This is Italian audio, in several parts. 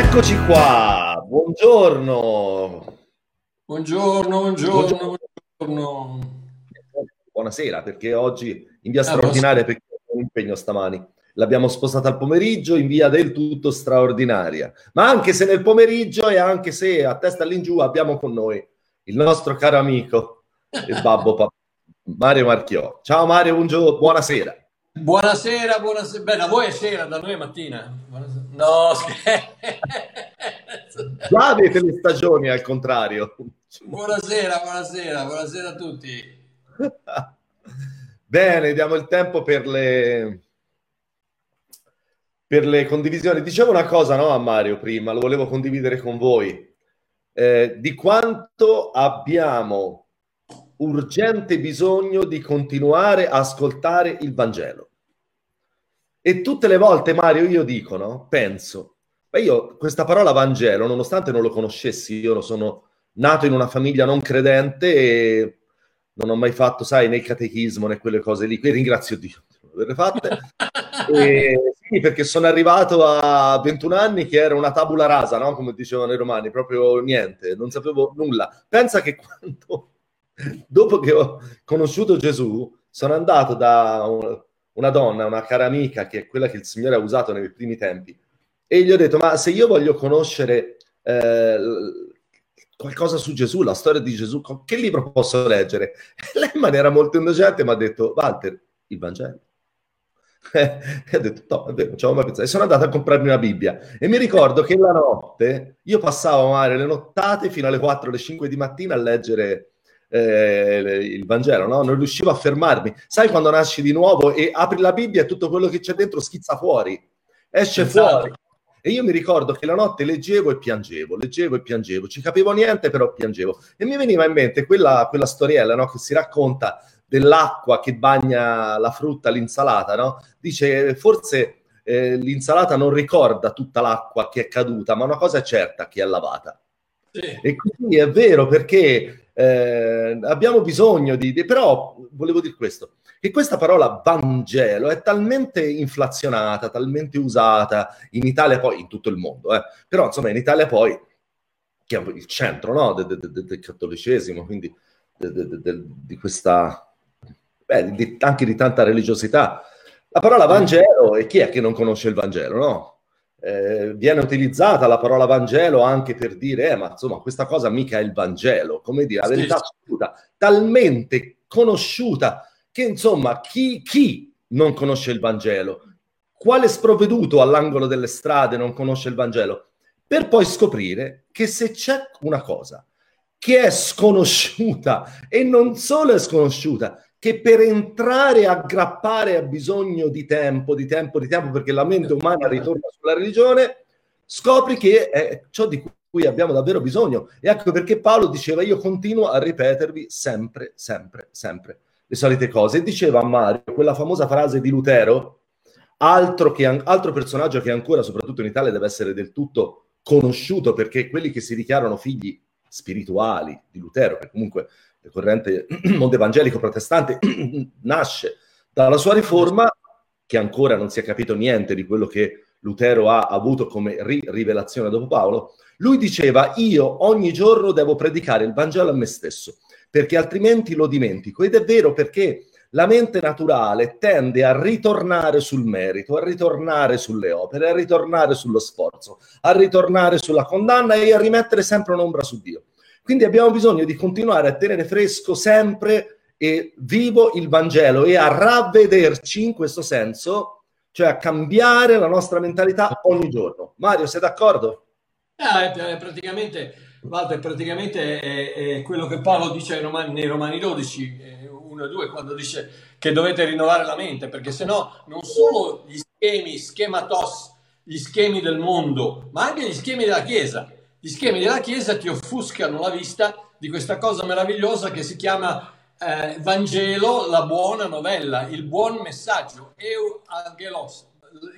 Eccoci qua, buongiorno. Buonasera, perché oggi in via straordinaria, perché ho un impegno stamani. L'abbiamo spostata al pomeriggio in via del tutto straordinaria, ma anche se nel pomeriggio e anche se a testa all'ingiù abbiamo con noi il nostro caro amico e babbo papà Mario Marchiò. Ciao Mario, buongiorno, buonasera. Buonasera. Beh, da voi è sera, da noi è mattina. Buonasera. No, scherzo. Già avete le stagioni al contrario. Buonasera a tutti. Bene, diamo il tempo per le condivisioni. Dicevo una cosa, no, a Mario prima, lo volevo condividere con voi, di quanto abbiamo urgente bisogno di continuare a ascoltare il Vangelo. E tutte le volte, Mario, io dico, no? Penso, ma io questa parola Vangelo, nonostante non lo conoscessi, io sono nato in una famiglia non credente e non ho mai fatto, sai, né il catechismo né quelle cose lì, qui ringrazio Dio per averle fatte. E sì, perché sono arrivato a 21 anni che era una tabula rasa, no? Come dicevano i romani, proprio niente, non sapevo nulla. Pensa che quando... Dopo che ho conosciuto Gesù, sono andato da una donna, una cara amica, che è quella che il Signore ha usato nei primi tempi, e gli ho detto, ma se io voglio conoscere qualcosa su Gesù, la storia di Gesù, che libro posso leggere? E lei in maniera molto indulgente mi ha detto, Walter, il Vangelo. E ho detto, no, è vero, non ci avevo mai pensato. E sono andato a comprarmi una Bibbia. E mi ricordo che la notte, io passavo magari le nottate fino alle 4, alle 5 di mattina a leggere... il Vangelo, no? Non riuscivo a fermarmi. Sai quando nasci di nuovo e apri la Bibbia e tutto quello che c'è dentro schizza fuori, esce fuori. E io mi ricordo che la notte leggevo e piangevo, ci capivo niente però piangevo, e mi veniva in mente quella storiella, no? Che si racconta dell'acqua che bagna la frutta, l'insalata, no? Dice, forse l'insalata non ricorda tutta l'acqua che è caduta, ma una cosa è certa, che è lavata. Sì. E quindi è vero, perché abbiamo bisogno di... Però volevo dire questo, che questa parola Vangelo è talmente inflazionata, talmente usata in Italia, poi in tutto il mondo, però insomma in Italia poi, che è il centro, no? del cattolicesimo, quindi di questa... anche di tanta religiosità. La parola Vangelo, e chi è che non conosce il Vangelo, no? Viene utilizzata la parola Vangelo anche per dire, ma insomma questa cosa mica è il Vangelo, come dire, la verità assoluta, talmente conosciuta che insomma chi non conosce il Vangelo? Quale sprovveduto all'angolo delle strade non conosce il Vangelo? Per poi scoprire che se c'è una cosa che è sconosciuta, e non solo è sconosciuta, che per entrare a aggrappare ha bisogno di tempo, perché la mente umana ritorna sulla religione, scopri che è ciò di cui abbiamo davvero bisogno. E ecco perché Paolo diceva, io continuo a ripetervi sempre le solite cose. E diceva a Mario quella famosa frase di Lutero, altro personaggio che ancora, soprattutto in Italia, deve essere del tutto conosciuto, perché quelli che si dichiarano figli spirituali di Lutero, che comunque... la corrente mondo evangelico protestante nasce dalla sua riforma, che ancora non si è capito niente di quello che Lutero ha avuto come rivelazione dopo Paolo. Lui diceva, io ogni giorno devo predicare il Vangelo a me stesso, perché altrimenti lo dimentico. Ed è vero, perché la mente naturale tende a ritornare sul merito, a ritornare sulle opere, a ritornare sullo sforzo, a ritornare sulla condanna e a rimettere sempre un'ombra su Dio. Quindi abbiamo bisogno di continuare a tenere fresco sempre e vivo il Vangelo e a ravvederci in questo senso, cioè a cambiare la nostra mentalità ogni giorno. Mario, sei d'accordo? Praticamente è quello che Paolo dice nei Romani 12, 1 e 2, quando dice che dovete rinnovare la mente, perché sennò non solo gli schemi del mondo, ma anche gli schemi della Chiesa. Gli schemi della Chiesa ti offuscano la vista di questa cosa meravigliosa che si chiama Vangelo, la buona novella, il buon messaggio, euangelos,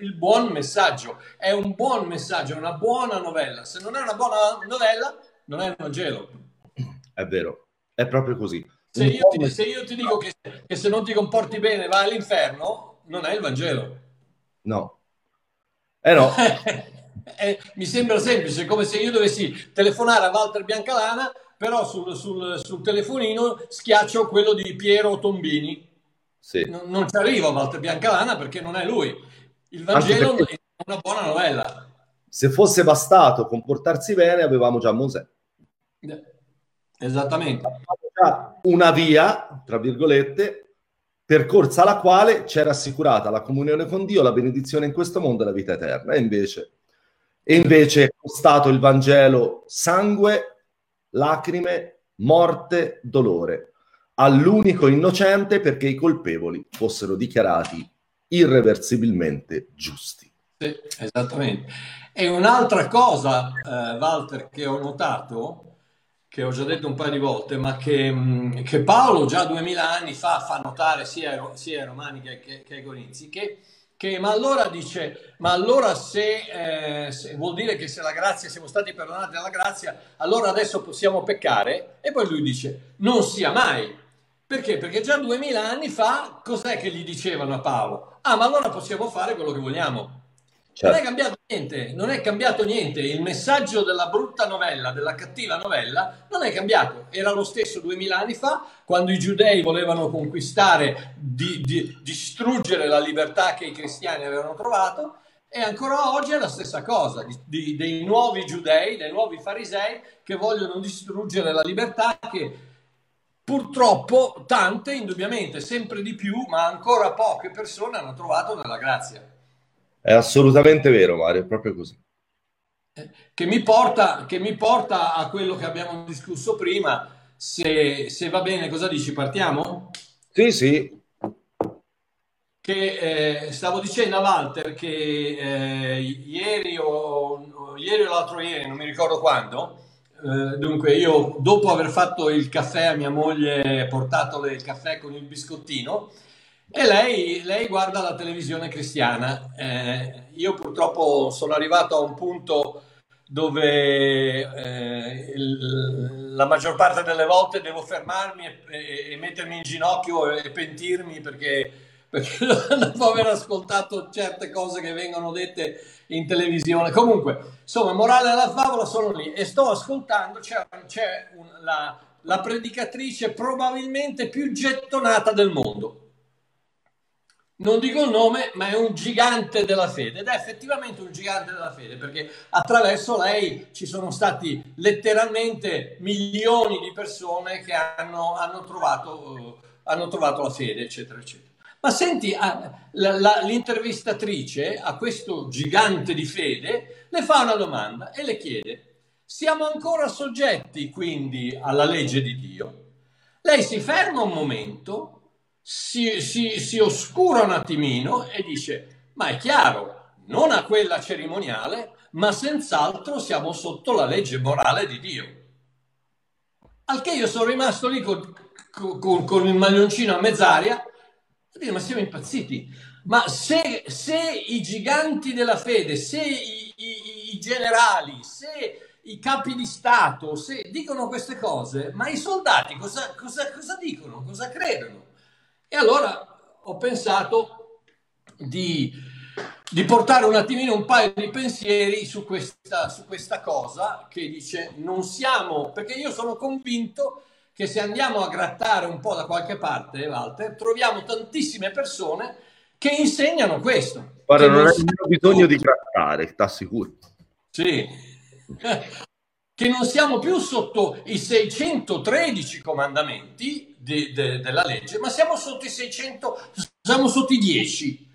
il buon messaggio. È un buon messaggio, è una buona novella. Se non è una buona novella, non è il Vangelo. È vero, è proprio così. Se io ti dico che se non ti comporti bene vai all'inferno, non è il Vangelo. No. No. Mi sembra semplice, come se io dovessi telefonare a Walter Biancalana, però sul telefonino schiaccio quello di Piero Tombini. Sì. Non ci arriva Walter Biancalana perché non è lui. Il Vangelo è una buona novella. Se fosse bastato comportarsi bene, avevamo già Mosè. Esattamente. Una via, tra virgolette, percorsa alla quale c'era assicurata la comunione con Dio, la benedizione in questo mondo e la vita eterna. E invece è costato il Vangelo sangue, lacrime, morte, dolore, all'unico innocente, perché i colpevoli fossero dichiarati irreversibilmente giusti. Sì, esattamente. E un'altra cosa, Walter, che ho notato, che ho già detto un paio di volte, ma che Paolo già 2000 anni fa fa notare sia ai Romani che ai Corinzi, che ma allora se vuol dire che se la grazia, siamo stati perdonati dalla grazia, allora adesso possiamo peccare? E poi lui dice non sia mai. Perché? Perché già 2000 anni fa cos'è che gli dicevano a Paolo? Ah, ma allora possiamo fare quello che vogliamo. Certo. Non è cambiato niente, il messaggio della brutta novella, della cattiva novella non è cambiato, era lo stesso 2000 anni fa, quando i giudei volevano conquistare, distruggere la libertà che i cristiani avevano trovato, e ancora oggi è la stessa cosa, dei nuovi giudei, dei nuovi farisei che vogliono distruggere la libertà che purtroppo tante, indubbiamente, sempre di più, ma ancora poche persone hanno trovato nella grazia. È assolutamente vero, Mario, è proprio così. Che mi porta a quello che abbiamo discusso prima. Se va bene, cosa dici? Partiamo? Sì. Stavo dicendo a Walter che ieri o l'altro ieri, non mi ricordo quando, dunque io, dopo aver fatto il caffè a mia moglie, portatole il caffè con il biscottino, e lei guarda la televisione cristiana. Io purtroppo sono arrivato a un punto dove la maggior parte delle volte devo fermarmi e mettermi in ginocchio e pentirmi perché dopo aver ascoltato certe cose che vengono dette in televisione. Comunque, insomma, morale alla favola, sono lì e sto ascoltando, c'è la predicatrice probabilmente più gettonata del mondo. Non dico il nome, ma è un gigante della fede, ed è effettivamente un gigante della fede, perché attraverso lei ci sono stati letteralmente milioni di persone che hanno trovato la fede, eccetera, eccetera. Ma senti, l'intervistatrice a questo gigante di fede le fa una domanda e le chiede: siamo ancora soggetti quindi alla legge di Dio? Lei si ferma un momento, si oscura un attimino e dice: ma è chiaro, non a quella cerimoniale, ma senz'altro siamo sotto la legge morale di Dio. Al che io sono rimasto lì con il maglioncino a mezz'aria a dire: ma siamo impazziti, ma se i giganti della fede, se i generali, se i capi di Stato se dicono queste cose, ma i soldati cosa dicono, cosa credono? E allora ho pensato di portare un attimino un paio di pensieri su questa cosa che dice non siamo, perché io sono convinto che se andiamo a grattare un po' da qualche parte, Walter, troviamo tantissime persone che insegnano questo. Guarda, non hai bisogno di grattare, ti assicuro. Sì, che non siamo più sotto i 613 comandamenti, della legge, ma siamo sotto i 600, siamo sotto i 10,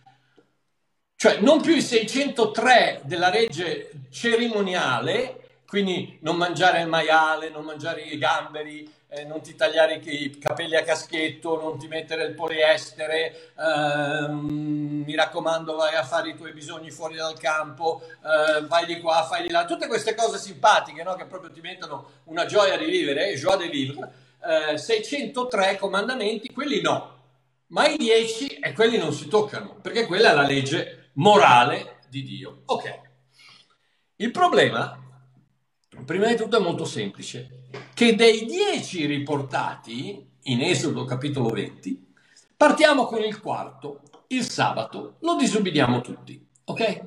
cioè non più i 603 della legge cerimoniale, quindi non mangiare il maiale, non mangiare i gamberi, non ti tagliare i capelli a caschetto, non ti mettere il poliestere, mi raccomando vai a fare i tuoi bisogni fuori dal campo, vai di qua, fai di là, tutte queste cose simpatiche, no? Che proprio ti mettono una gioia di vivere, joie de vivre. 603 comandamenti, quelli no, ma i 10 e quelli non si toccano, perché quella è la legge morale di Dio. Ok, il problema prima di tutto è molto semplice, che dei 10 riportati in Esodo capitolo 20 partiamo con il quarto, il sabato, lo disubbidiamo tutti, ok?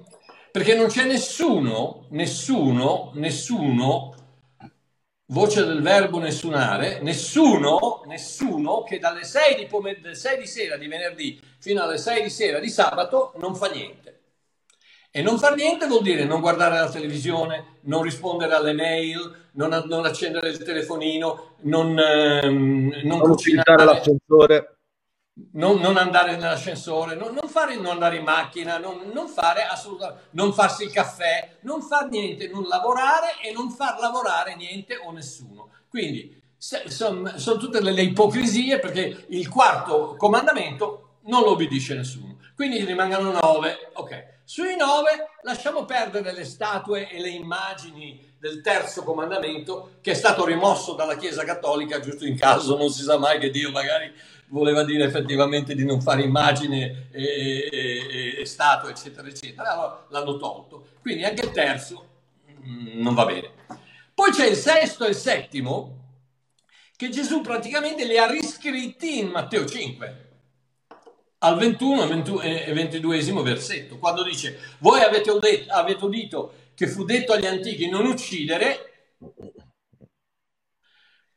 Perché non c'è nessuno, voce del verbo nessunare, nessuno che dalle 6 di sera di venerdì fino alle 6 di sera di sabato non fa niente. E non far niente vuol dire non guardare la televisione, non rispondere alle mail, non accendere il telefonino, non cucinare l'ascensore. Non andare nell'ascensore, non andare in macchina, non fare assolutamente, non farsi il caffè, non far niente, non lavorare e non far lavorare niente o nessuno. Quindi sono tutte le ipocrisie, perché il quarto comandamento non lo obbedisce nessuno. Quindi rimangono 9, ok. Sui 9 lasciamo perdere le statue e le immagini del terzo comandamento, che è stato rimosso dalla Chiesa Cattolica, giusto in caso, non si sa mai che Dio magari voleva dire effettivamente di non fare immagine e statue, eccetera, eccetera. Allora l'hanno tolto. Quindi anche il terzo non va bene. Poi c'è il sesto e il settimo, che Gesù praticamente li ha riscritti in Matteo 5, al 21 e 22esimo versetto, quando dice: voi avete udito che fu detto agli antichi non uccidere,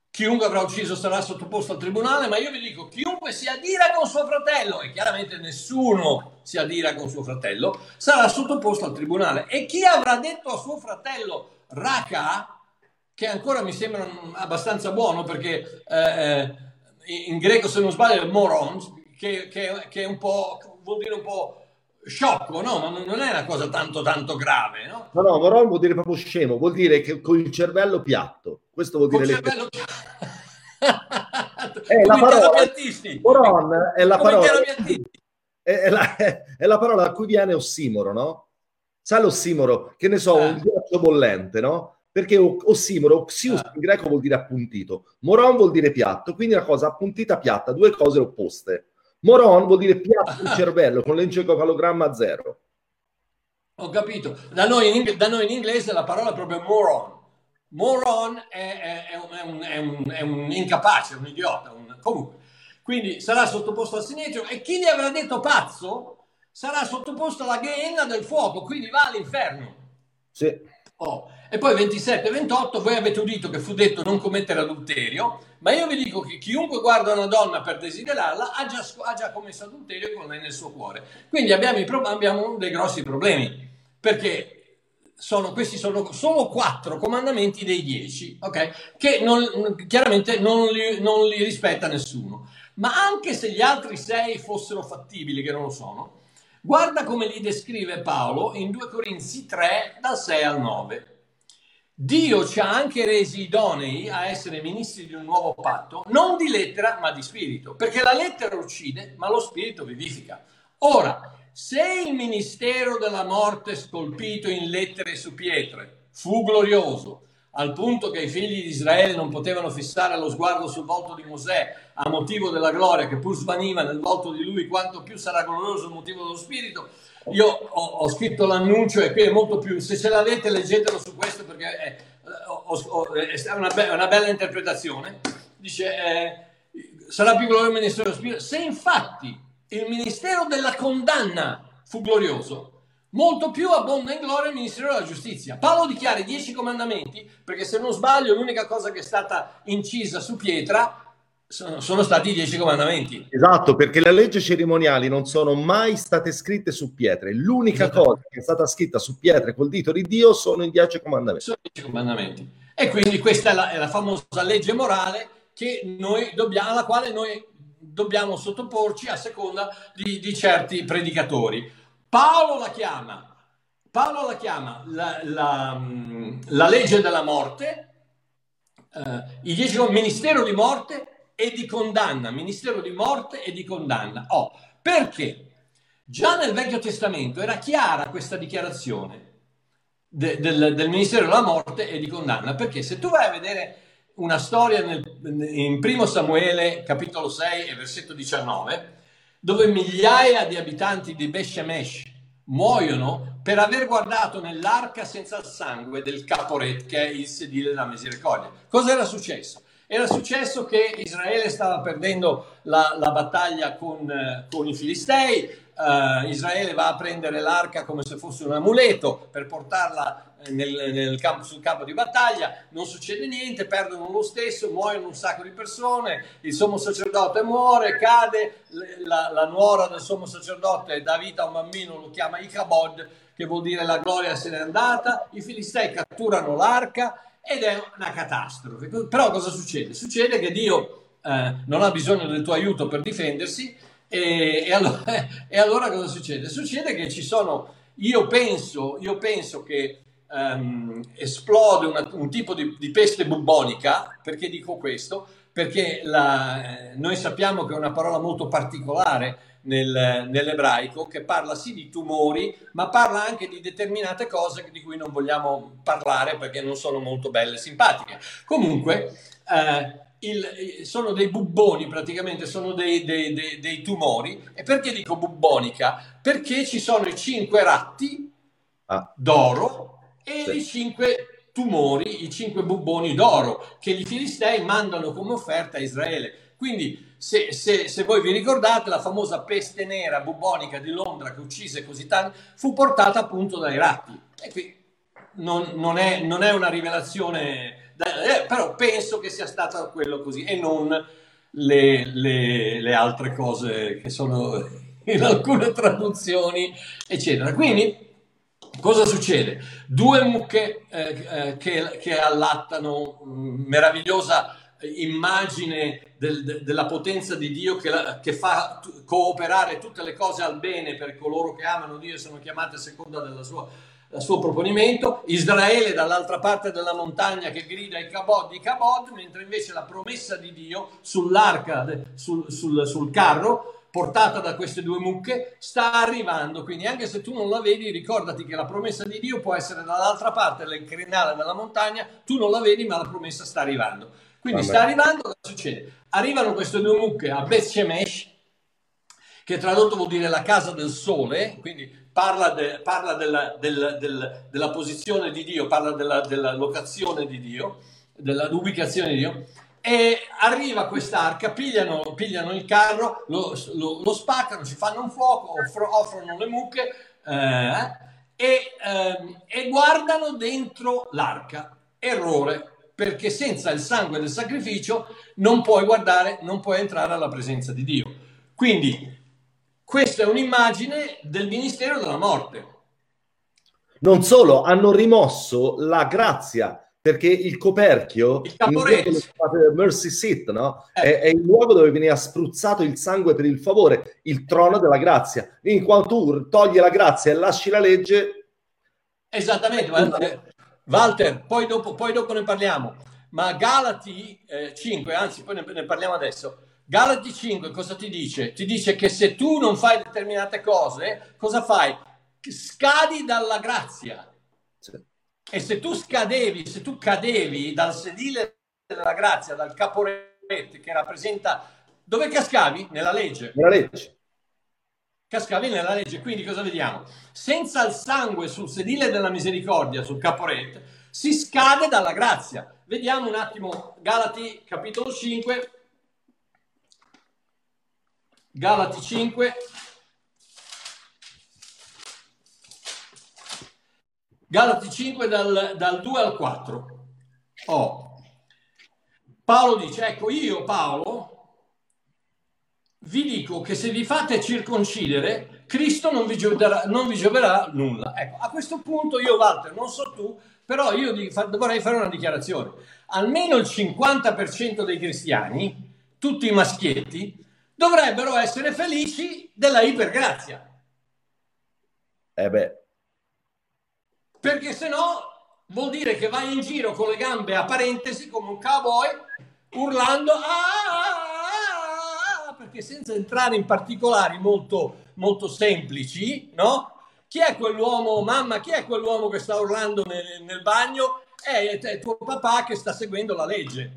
chiunque avrà ucciso sarà sottoposto al tribunale, ma io vi dico, chiunque si adira con suo fratello, e chiaramente nessuno si adira con suo fratello, sarà sottoposto al tribunale. E chi avrà detto a suo fratello raca, che ancora mi sembra abbastanza buono, perché in greco, se non sbaglio, è morons, che è un po', vuol dire un po' sciocco, no? Ma non è una cosa tanto grave, no? No, morons vuol dire proprio scemo, vuol dire che con il cervello piatto. Questo vuol dire la parola moron è la parola a cui viene ossimoro, no? Sai l'ossimoro? Che ne so, un ghiaccio bollente, no? Perché ossimoro, oxius in greco vuol dire appuntito, moron vuol dire piatto, quindi una cosa appuntita, piatta, due cose opposte. Moron vuol dire piatto il cervello, con l'encefalogramma zero. Ho capito. Da noi in inglese la parola è proprio moron. Moron è un incapace, un idiota, comunque. Quindi sarà sottoposto al sinistro, e chi gli avrà detto pazzo sarà sottoposto alla ghenna del fuoco, quindi va all'inferno. Sì. E poi 27 e 28, voi avete udito che fu detto non commettere adulterio, ma io vi dico che chiunque guarda una donna per desiderarla ha già commesso adulterio con lei nel suo cuore. Quindi abbiamo dei grossi problemi, perché questi sono solo 4 comandamenti dei 10, ok? Che chiaramente non li rispetta nessuno. Ma anche se gli altri 6 fossero fattibili, che non lo sono, guarda come li descrive Paolo in 2 Corinzi 3, dal 6 al 9. Dio ci ha anche resi idonei a essere ministri di un nuovo patto, non di lettera ma di spirito, perché la lettera uccide, ma lo spirito vivifica. Ora, se il ministero della morte scolpito in lettere su pietre fu glorioso, al punto che i figli di Israele non potevano fissare lo sguardo sul volto di Mosè a motivo della gloria che pur svaniva nel volto di lui, quanto più sarà glorioso il motivo dello spirito. Io ho scritto l'annuncio, e qui è molto più, se ce l'avete leggetelo su questo, perché è una bella interpretazione. Dice sarà più glorioso il ministero dello spirito. Se infatti il ministero della condanna fu glorioso, molto più abbonda in gloria il ministero della giustizia. Paolo dichiara i 10 comandamenti, perché se non sbaglio l'unica cosa che è stata incisa su pietra sono stati i 10 comandamenti. Esatto, perché le leggi cerimoniali non sono mai state scritte su pietre. L'unica cosa che è stata scritta su pietre col dito di Dio sono i 10 comandamenti. Sono i 10 comandamenti. E quindi questa è la famosa legge morale alla quale noi dobbiamo sottoporci a seconda di certi predicatori. Paolo la chiama la legge della morte, il 10 ministero di morte e di condanna, ministero di morte e di condanna. Perché già nel Vecchio Testamento era chiara questa dichiarazione del ministero della morte e di condanna, perché se tu vai a vedere una storia in 1 Samuele capitolo 6 e versetto 19, dove migliaia di abitanti di Beshemesh muoiono per aver guardato nell'arca senza il sangue del Caporet, che è il sedile della misericordia. Cosa era successo? Era successo che Israele stava perdendo la battaglia con i Filistei, Israele va a prendere l'arca come se fosse un amuleto per portarla sul campo di battaglia, non succede niente, perdono lo stesso, muoiono un sacco di persone, il sommo sacerdote muore, cade, la nuora del sommo sacerdote dà vita a un bambino, lo chiama Ichabod, che vuol dire la gloria se n'è andata, i Filistei catturano l'arca ed è una catastrofe. Però cosa succede? Succede che Dio non ha bisogno del tuo aiuto per difendersi, e allora cosa succede? Succede che ci sono, io penso che esplode un tipo di peste bubbonica. Perché dico questo? Perché noi sappiamo che è una parola molto particolare nell'ebraico, che parla sì di tumori, ma parla anche di determinate cose di cui non vogliamo parlare perché non sono molto belle e simpatiche. Comunque sono dei bubboni, praticamente sono dei tumori. E perché dico bubbonica? Perché ci sono i 5 ratti d'oro e sì, i 5 tumori, i 5 bubboni d'oro che i Filistei mandano come offerta a Israele. Quindi se voi vi ricordate, la famosa peste nera bubbonica di Londra, che uccise così tanti, fu portata appunto dai ratti. E qui non è una rivelazione, però penso che sia stata quello così, e non le altre cose che sono in alcune traduzioni, eccetera. Quindi cosa succede? Due mucche che allattano, meravigliosa immagine della potenza di Dio che fa cooperare tutte le cose al bene per coloro che amano Dio e sono chiamati a seconda del suo proponimento. Israele dall'altra parte della montagna che grida Icabod, Icabod, mentre invece la promessa di Dio sull'arca, sul carro portata da queste due mucche, sta arrivando. Quindi anche se tu non la vedi, ricordati che la promessa di Dio può essere dall'altra parte del crinale della montagna, tu non la vedi ma la promessa sta arrivando. Quindi sta arrivando, cosa succede? Arrivano queste due mucche a Beth Shemesh, che tradotto vuol dire la casa del sole, quindi parla della posizione di Dio, parla della locazione di Dio, dell'ubicazione di Dio, e arriva quest'arca, pigliano il carro, lo spaccano, ci fanno un fuoco, offrono le mucche e guardano dentro l'arca. Errore. Perché senza il sangue del sacrificio non puoi guardare, non puoi entrare alla presenza di Dio. Quindi questa è un'immagine del ministero della morte. Non solo, hanno rimosso la grazia, perché il coperchio, il mercy seat, no? È il luogo dove veniva spruzzato il sangue per il favore, il trono della grazia. In quanto tu togli la grazia e lasci la legge... Esattamente, Walter, poi dopo ne parliamo, ma Galati 5, anzi poi ne parliamo adesso. Galati 5 cosa ti dice? Ti dice che se tu non fai determinate cose, cosa fai? Scadi dalla grazia. Sì. E se tu cadevi dal sedile della grazia, dal caporetto che rappresenta, dove cascavi? Nella legge. Nella legge. Cascavi nella legge. Quindi cosa vediamo? Senza il sangue sul sedile della misericordia, sul caporetto, si scade dalla grazia. Vediamo un attimo Galati capitolo 5. Galati 5. Galati 5 dal 2 al 4. Paolo dice, ecco io Paolo vi dico che se vi fate circoncidere, Cristo non vi gioverà nulla. Ecco, a questo punto io, Walter, non so tu, però io vorrei fare una dichiarazione. Almeno il 50% dei cristiani, tutti i maschietti, dovrebbero essere felici della ipergrazia. Perché se no vuol dire che vai in giro con le gambe a parentesi come un cowboy, urlando perché senza entrare in particolari molto, molto semplici, no? Chi è quell'uomo, mamma, chi è quell'uomo che sta urlando nel bagno? È tuo papà che sta seguendo la legge.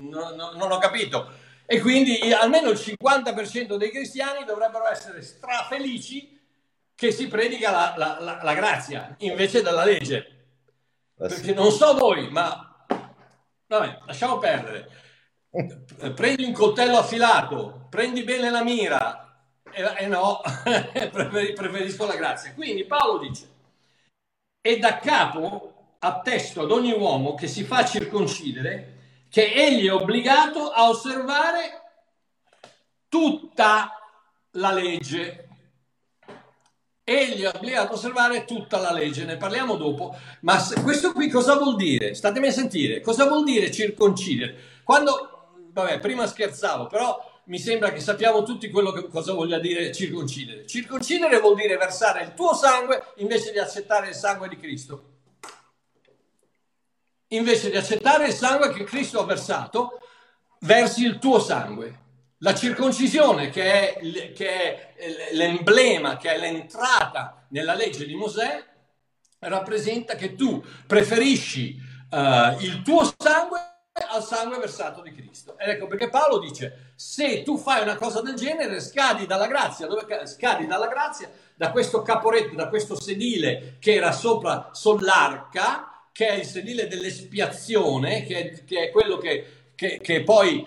Non ho capito. E quindi almeno il 50% dei cristiani dovrebbero essere strafelici che si predica la grazia invece della legge. Perché non so voi, ma vabbè, lasciamo perdere. Prendi un coltello affilato, prendi bene la mira, no, preferisco la grazia. Quindi Paolo dice: e da capo attesto ad ogni uomo che si fa circoncidere che egli è obbligato a osservare tutta la legge. Egli è obbligato a osservare tutta la legge, ne parliamo dopo, ma questo qui cosa vuol dire? Statemi a sentire, cosa vuol dire circoncidere? Quando, vabbè, prima scherzavo, però mi sembra che sappiamo tutti quello che cosa voglia dire circoncidere. Circoncidere vuol dire versare il tuo sangue invece di accettare il sangue di Cristo. Invece di accettare il sangue che Cristo ha versato, versi il tuo sangue. La circoncisione, che è l'emblema, che è l'entrata nella legge di Mosè, rappresenta che tu preferisci il tuo sangue al sangue versato di Cristo. Ed ecco perché Paolo dice: se tu fai una cosa del genere, scadi dalla grazia. Dove scadi dalla grazia? Da questo caporetto, da questo sedile che era sopra sull'arca, che è il sedile dell'espiazione, che è quello che poi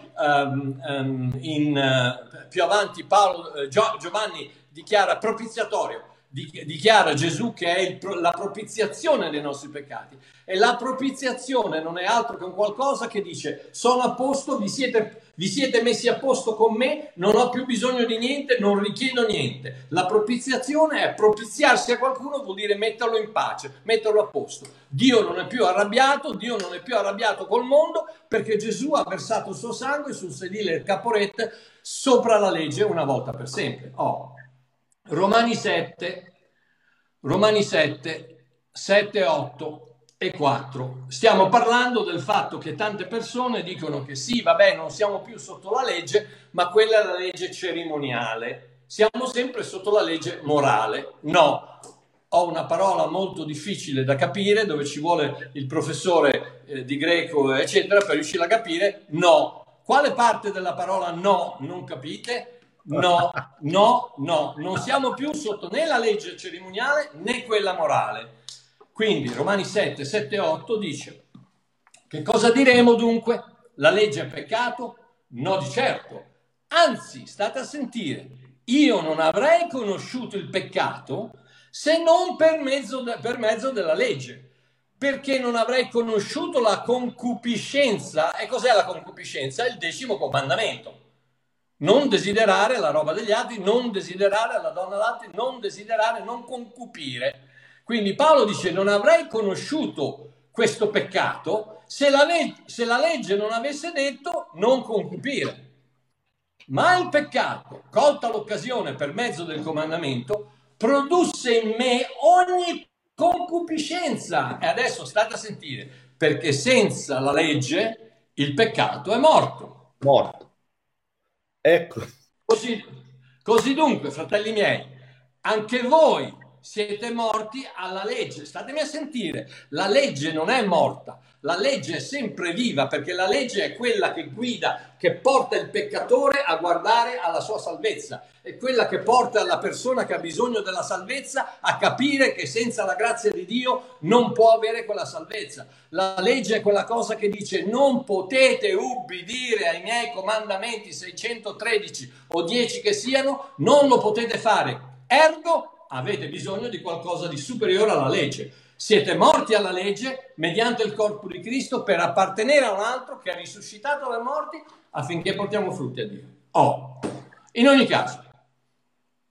più avanti Paolo, Giovanni dichiara propiziatorio, dichiara Gesù che è la propiziazione dei nostri peccati. E la propiziazione non è altro che un qualcosa che dice: sono a posto, vi siete messi a posto con me, non ho più bisogno di niente, non richiedo niente. La propiziazione è propiziarsi a qualcuno, vuol dire metterlo in pace, metterlo a posto. Dio non è più arrabbiato, Dio non è più arrabbiato col mondo, perché Gesù ha versato il suo sangue sul sedile del caporetto sopra la legge una volta per sempre. Oh. Romani 7, 8 e 4. Stiamo parlando del fatto che tante persone dicono che sì, vabbè, non siamo più sotto la legge, ma quella è la legge cerimoniale. Siamo sempre sotto la legge morale. No, ho una parola molto difficile da capire, dove ci vuole il professore di greco, eccetera, per riuscire a capire. No. Quale parte della parola no non capite? No, non siamo più sotto né la legge cerimoniale né quella morale. Quindi Romani 7, 7, 8 dice: che cosa diremo dunque? La legge è peccato? No, di certo. Anzi, state a sentire, io non avrei conosciuto il peccato se non per mezzo della legge, perché non avrei conosciuto la concupiscenza. E cos'è la concupiscenza? È il 10° comandamento. Non desiderare la roba degli altri, non desiderare la donna d'altri, non desiderare, non concupire. Quindi Paolo dice: non avrei conosciuto questo peccato se la legge non avesse detto non concupire. Ma il peccato, colta l'occasione per mezzo del comandamento, produsse in me ogni concupiscenza. E adesso state a sentire, perché senza la legge il peccato è morto. Morto. Ecco. Così dunque, fratelli miei, anche voi siete morti alla legge. Statemi a sentire, la legge non è morta, la legge è sempre viva, perché la legge è quella che guida, che porta il peccatore a guardare alla sua salvezza, è quella che porta la persona che ha bisogno della salvezza a capire che senza la grazia di Dio non può avere quella salvezza. La legge è quella cosa che dice: non potete ubbidire ai miei comandamenti, 613 o 10 che siano, non lo potete fare, ergo avete bisogno di qualcosa di superiore alla legge. Siete morti alla legge mediante il corpo di Cristo per appartenere a un altro che ha risuscitato dai morti affinché portiamo frutti a Dio. In ogni caso,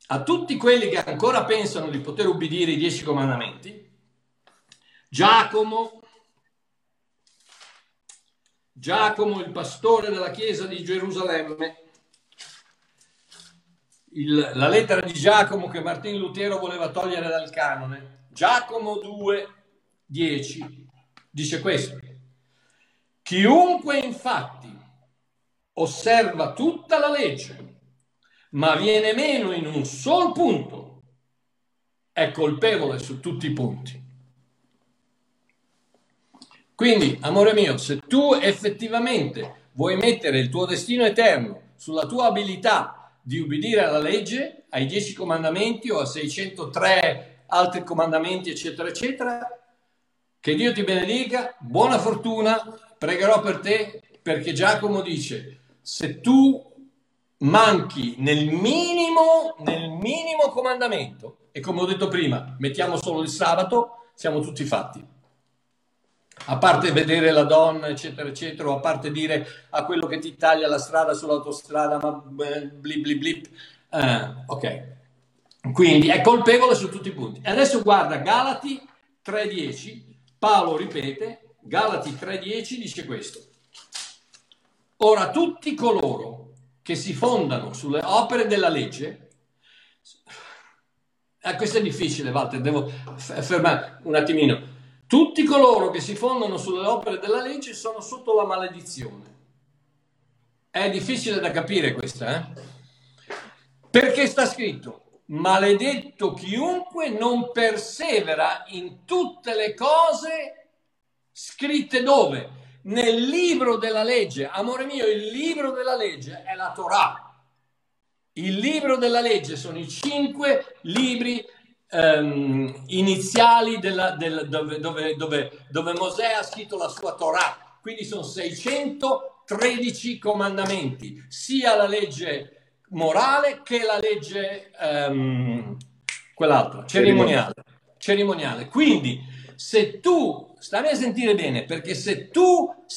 a tutti quelli che ancora pensano di poter ubbidire i 10 comandamenti, Giacomo, il pastore della chiesa di Gerusalemme, la lettera di Giacomo che Martin Lutero voleva togliere dal canone, Giacomo 2, 10, dice questo: chiunque infatti osserva tutta la legge ma viene meno in un sol punto è colpevole su tutti i punti. Quindi, amore mio, se tu effettivamente vuoi mettere il tuo destino eterno sulla tua abilità di ubbidire alla legge, ai 10 comandamenti o a 603 altri comandamenti, eccetera, eccetera, che Dio ti benedica, buona fortuna, pregherò per te, perché Giacomo dice: se tu manchi nel minimo comandamento. E come ho detto prima, mettiamo solo il sabato, siamo tutti fatti. A parte vedere la donna, eccetera, eccetera, a parte dire a quello che ti taglia la strada sull'autostrada, ma blip, blip, blip. Ok. Quindi è colpevole su tutti i punti. Adesso guarda Galati 3.10, Paolo ripete, Galati 3.10 dice questo. Ora tutti coloro che si fondano sulle opere della legge, questo è difficile Walter, devo fermare un attimino, tutti coloro che si fondano sulle opere della legge sono sotto la maledizione. È difficile da capire questa, eh? Perché sta scritto: maledetto chiunque non persevera in tutte le cose scritte dove? Nel libro della legge. Amore mio, il libro della legge è la Torah. Il libro della legge sono i 5 libri iniziali dove Mosè ha scritto la sua Torah. Quindi sono 613 comandamenti, sia la legge morale che la legge quell'altra cerimoniale. Quindi se tu stai a sentire bene, perché se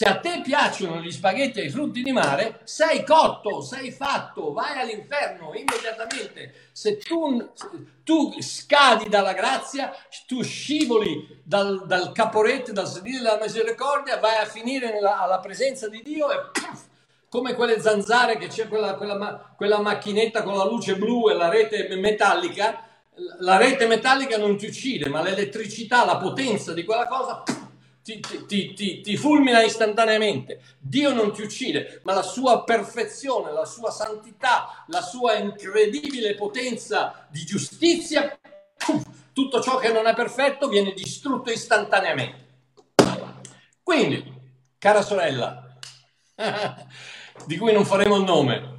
a te piacciono gli spaghetti e i frutti di mare, sei cotto, sei fatto, vai all'inferno immediatamente. Se tu scadi dalla grazia, tu scivoli dal caporetto, dal sedile della misericordia, vai a finire alla presenza di Dio e puff, come quelle zanzare che c'è quella macchinetta con la luce blu e la rete metallica non ti uccide, ma l'elettricità, la potenza di quella cosa ti fulmina istantaneamente. Dio non ti uccide, ma la sua perfezione, la sua santità, la sua incredibile potenza di giustizia, tutto ciò che non è perfetto viene distrutto istantaneamente. Quindi, cara sorella, di cui non faremo il nome,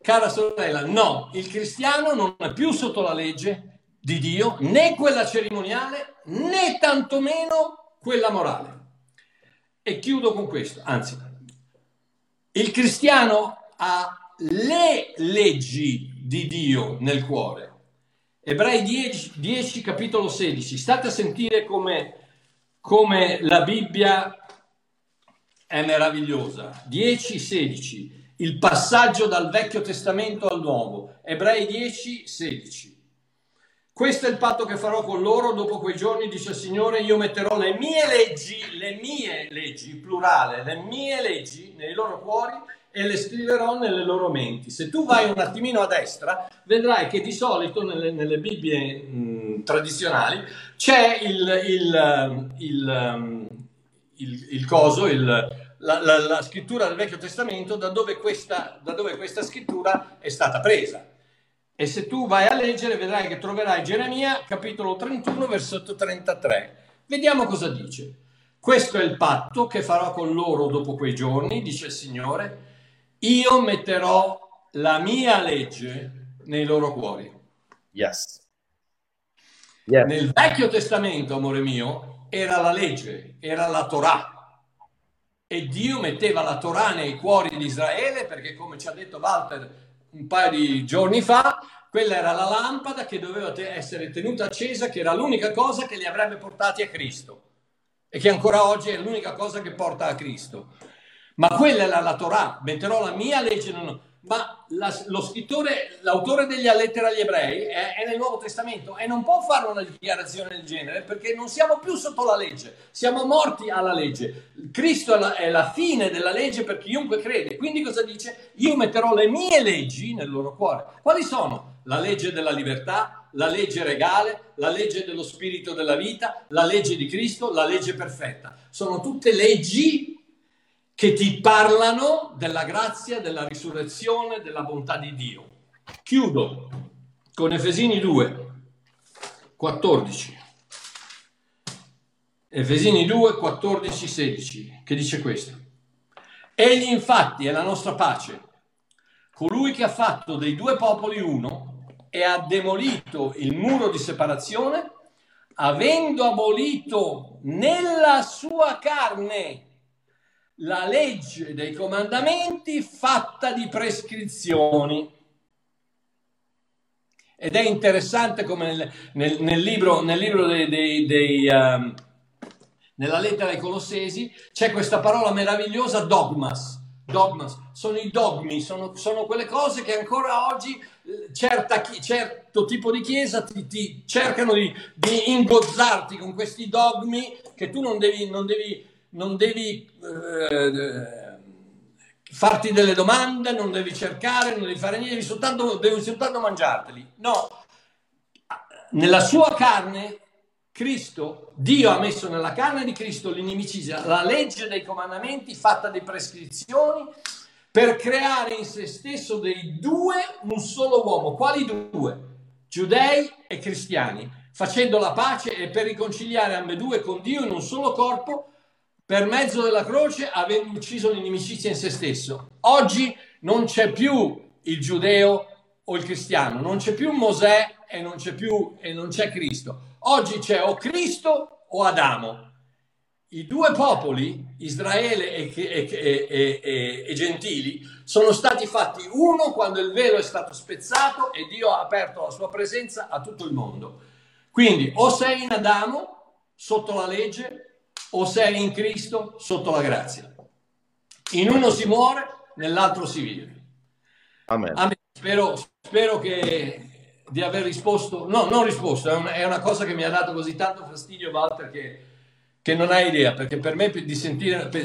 cara sorella, no, il cristiano non è più sotto la legge di Dio, né quella cerimoniale, né tantomeno quella morale. E chiudo con questo, anzi, il cristiano ha le leggi di Dio nel cuore. Ebrei 10 capitolo 16, state a sentire come la Bibbia è meravigliosa. 10-16, il passaggio dal Vecchio Testamento al Nuovo. Ebrei 10-16. Questo è il patto che farò con loro dopo quei giorni, dice il Signore, io metterò le mie leggi, plurale, le mie leggi nei loro cuori e le scriverò nelle loro menti. Se tu vai un attimino a destra, vedrai che di solito nelle Bibbie tradizionali c'è la scrittura del Vecchio Testamento da dove questa scrittura è stata presa. E se tu vai a leggere vedrai che troverai Geremia capitolo 31 versetto 33. Vediamo cosa dice. Questo è il patto che farò con loro dopo quei giorni, dice il Signore, io metterò la mia legge nei loro cuori. Yes. Nel Vecchio Testamento, amore mio, era la legge, era la Torah, e Dio metteva la Torah nei cuori di Israele, perché come ci ha detto Walter un paio di giorni fa, quella era la lampada che doveva essere tenuta accesa, che era l'unica cosa che li avrebbe portati a Cristo e che ancora oggi è l'unica cosa che porta a Cristo. Ma quella era la Torah, metterò la mia legge. Ma lo scrittore, l'autore della lettera agli ebrei è nel Nuovo Testamento e non può fare una dichiarazione del genere, perché non siamo più sotto la legge, siamo morti alla legge. Cristo è la fine della legge per chiunque crede. Quindi cosa dice? Io metterò le mie leggi nel loro cuore. Quali sono? La legge della libertà, la legge regale, la legge dello spirito della vita, la legge di Cristo, la legge perfetta. Sono tutte leggi che ti parlano della grazia, della risurrezione, della bontà di Dio. Chiudo con Efesini 2, 14. Efesini 2, 14, 16, che dice questo. Egli infatti è la nostra pace, colui che ha fatto dei due popoli uno e ha demolito il muro di separazione, avendo abolito nella sua carne la legge dei comandamenti fatta di prescrizioni. Ed è interessante come nella lettera ai Colossesi c'è questa parola meravigliosa, dogmas. Dogmas sono i dogmi, sono quelle cose che ancora oggi certo tipo di chiesa ti cercano di ingozzarti con questi dogmi che tu non devi farti delle domande, non devi cercare, non devi fare niente, devi soltanto mangiarteli. No, nella sua carne Cristo, Dio ha messo nella carne di Cristo l'inimicizia, la legge dei comandamenti fatta di prescrizioni per creare in se stesso dei due un solo uomo. Quali due? Giudei e cristiani, facendo la pace e per riconciliare ambedue con Dio in un solo corpo per mezzo della croce, avendo ucciso l'inimicizia in se stesso. Oggi non c'è più il giudeo o il cristiano, non c'è più Mosè e non c'è Cristo. Oggi c'è o Cristo o Adamo. I due popoli, Israele e Gentili, sono stati fatti uno quando il velo è stato spezzato e Dio ha aperto la sua presenza a tutto il mondo. Quindi o sei in Adamo, sotto la legge, o sei in Cristo, sotto la grazia. In uno si muore, nell'altro si vive. Amen. Amen. Spero che... di aver risposto, no, non risposto, è una cosa che mi ha dato così tanto fastidio, Walter, che non hai idea, perché per me per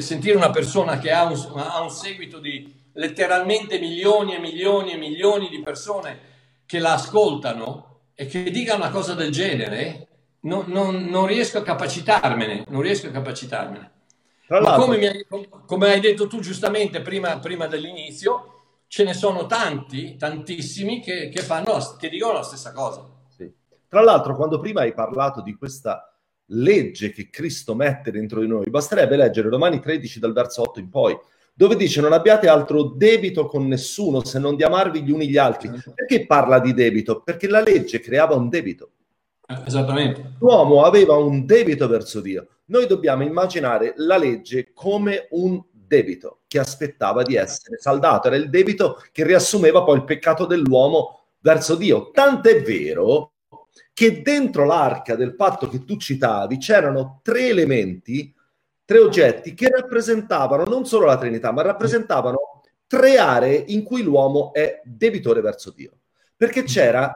sentire una persona che ha un seguito di letteralmente milioni e milioni e milioni di persone che la ascoltano e che dica una cosa del genere, non riesco a capacitarmene, Ma come hai detto tu giustamente prima dell'inizio, ce ne sono tantissimi che dicono la stessa cosa. Sì. Tra l'altro, quando prima hai parlato di questa legge che Cristo mette dentro di noi, basterebbe leggere Romani 13 dal verso 8 in poi, dove dice: non abbiate altro debito con nessuno se non di amarvi gli uni gli altri. Perché parla di debito? Perché la legge creava un debito. Esattamente. L'uomo aveva un debito verso Dio. Noi dobbiamo immaginare la legge come un debito che aspettava di essere saldato, era il debito che riassumeva poi il peccato dell'uomo verso Dio. Tant'è vero che dentro l'arca del patto che tu citavi c'erano tre elementi, tre oggetti che rappresentavano non solo la Trinità, ma rappresentavano tre aree in cui l'uomo è debitore verso Dio. Perché c'era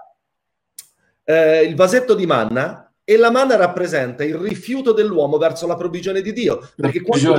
il vasetto di manna, e la manna rappresenta il rifiuto dell'uomo verso la provvigione di Dio, perché quando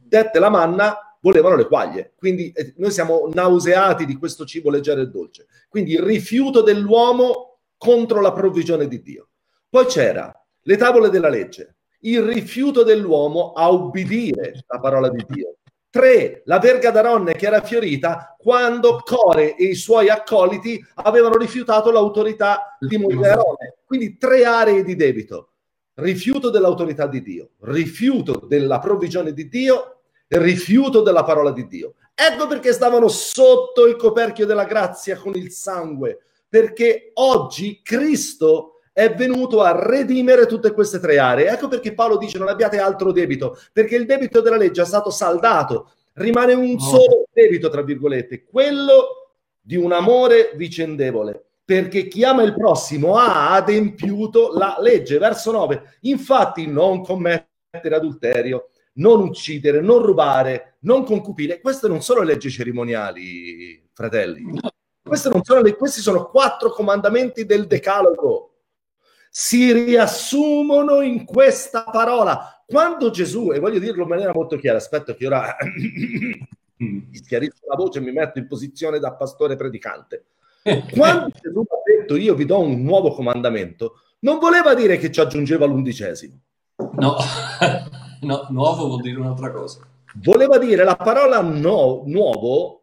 dette la manna volevano le quaglie, quindi noi siamo nauseati di questo cibo leggero e dolce, quindi il rifiuto dell'uomo contro la provvigione di Dio. Poi c'era le tavole della legge, il rifiuto dell'uomo a ubbidire la parola di Dio. 3, la verga d'aronne che era fiorita quando Core e i suoi accoliti avevano rifiutato l'autorità di Mosè e Aronne. Quindi 3 aree di debito: rifiuto dell'autorità di Dio, rifiuto della provvigione di Dio, rifiuto della parola di Dio. Ecco perché stavano sotto il coperchio della grazia con il sangue, perché oggi Cristo è venuto a redimere tutte queste 3 aree. Ecco perché Paolo dice: non abbiate altro debito, perché il debito della legge è stato saldato, rimane un solo debito, tra virgolette, quello di un amore vicendevole, perché chi ama il prossimo ha adempiuto la legge. Verso 9: infatti non commettere adulterio, non uccidere, non rubare, non concupire. Queste non sono leggi cerimoniali, fratelli. Questi sono 4 comandamenti del Decalogo. Si riassumono in questa parola. Quando Gesù, e voglio dirlo in maniera molto chiara, aspetta che ora mi schiarisco la voce e mi metto in posizione da pastore predicante. Quando Gesù ha detto: io vi do un nuovo comandamento, non voleva dire che ci aggiungeva l'11°. No, nuovo vuol dire un'altra cosa. Voleva dire la parola nuovo,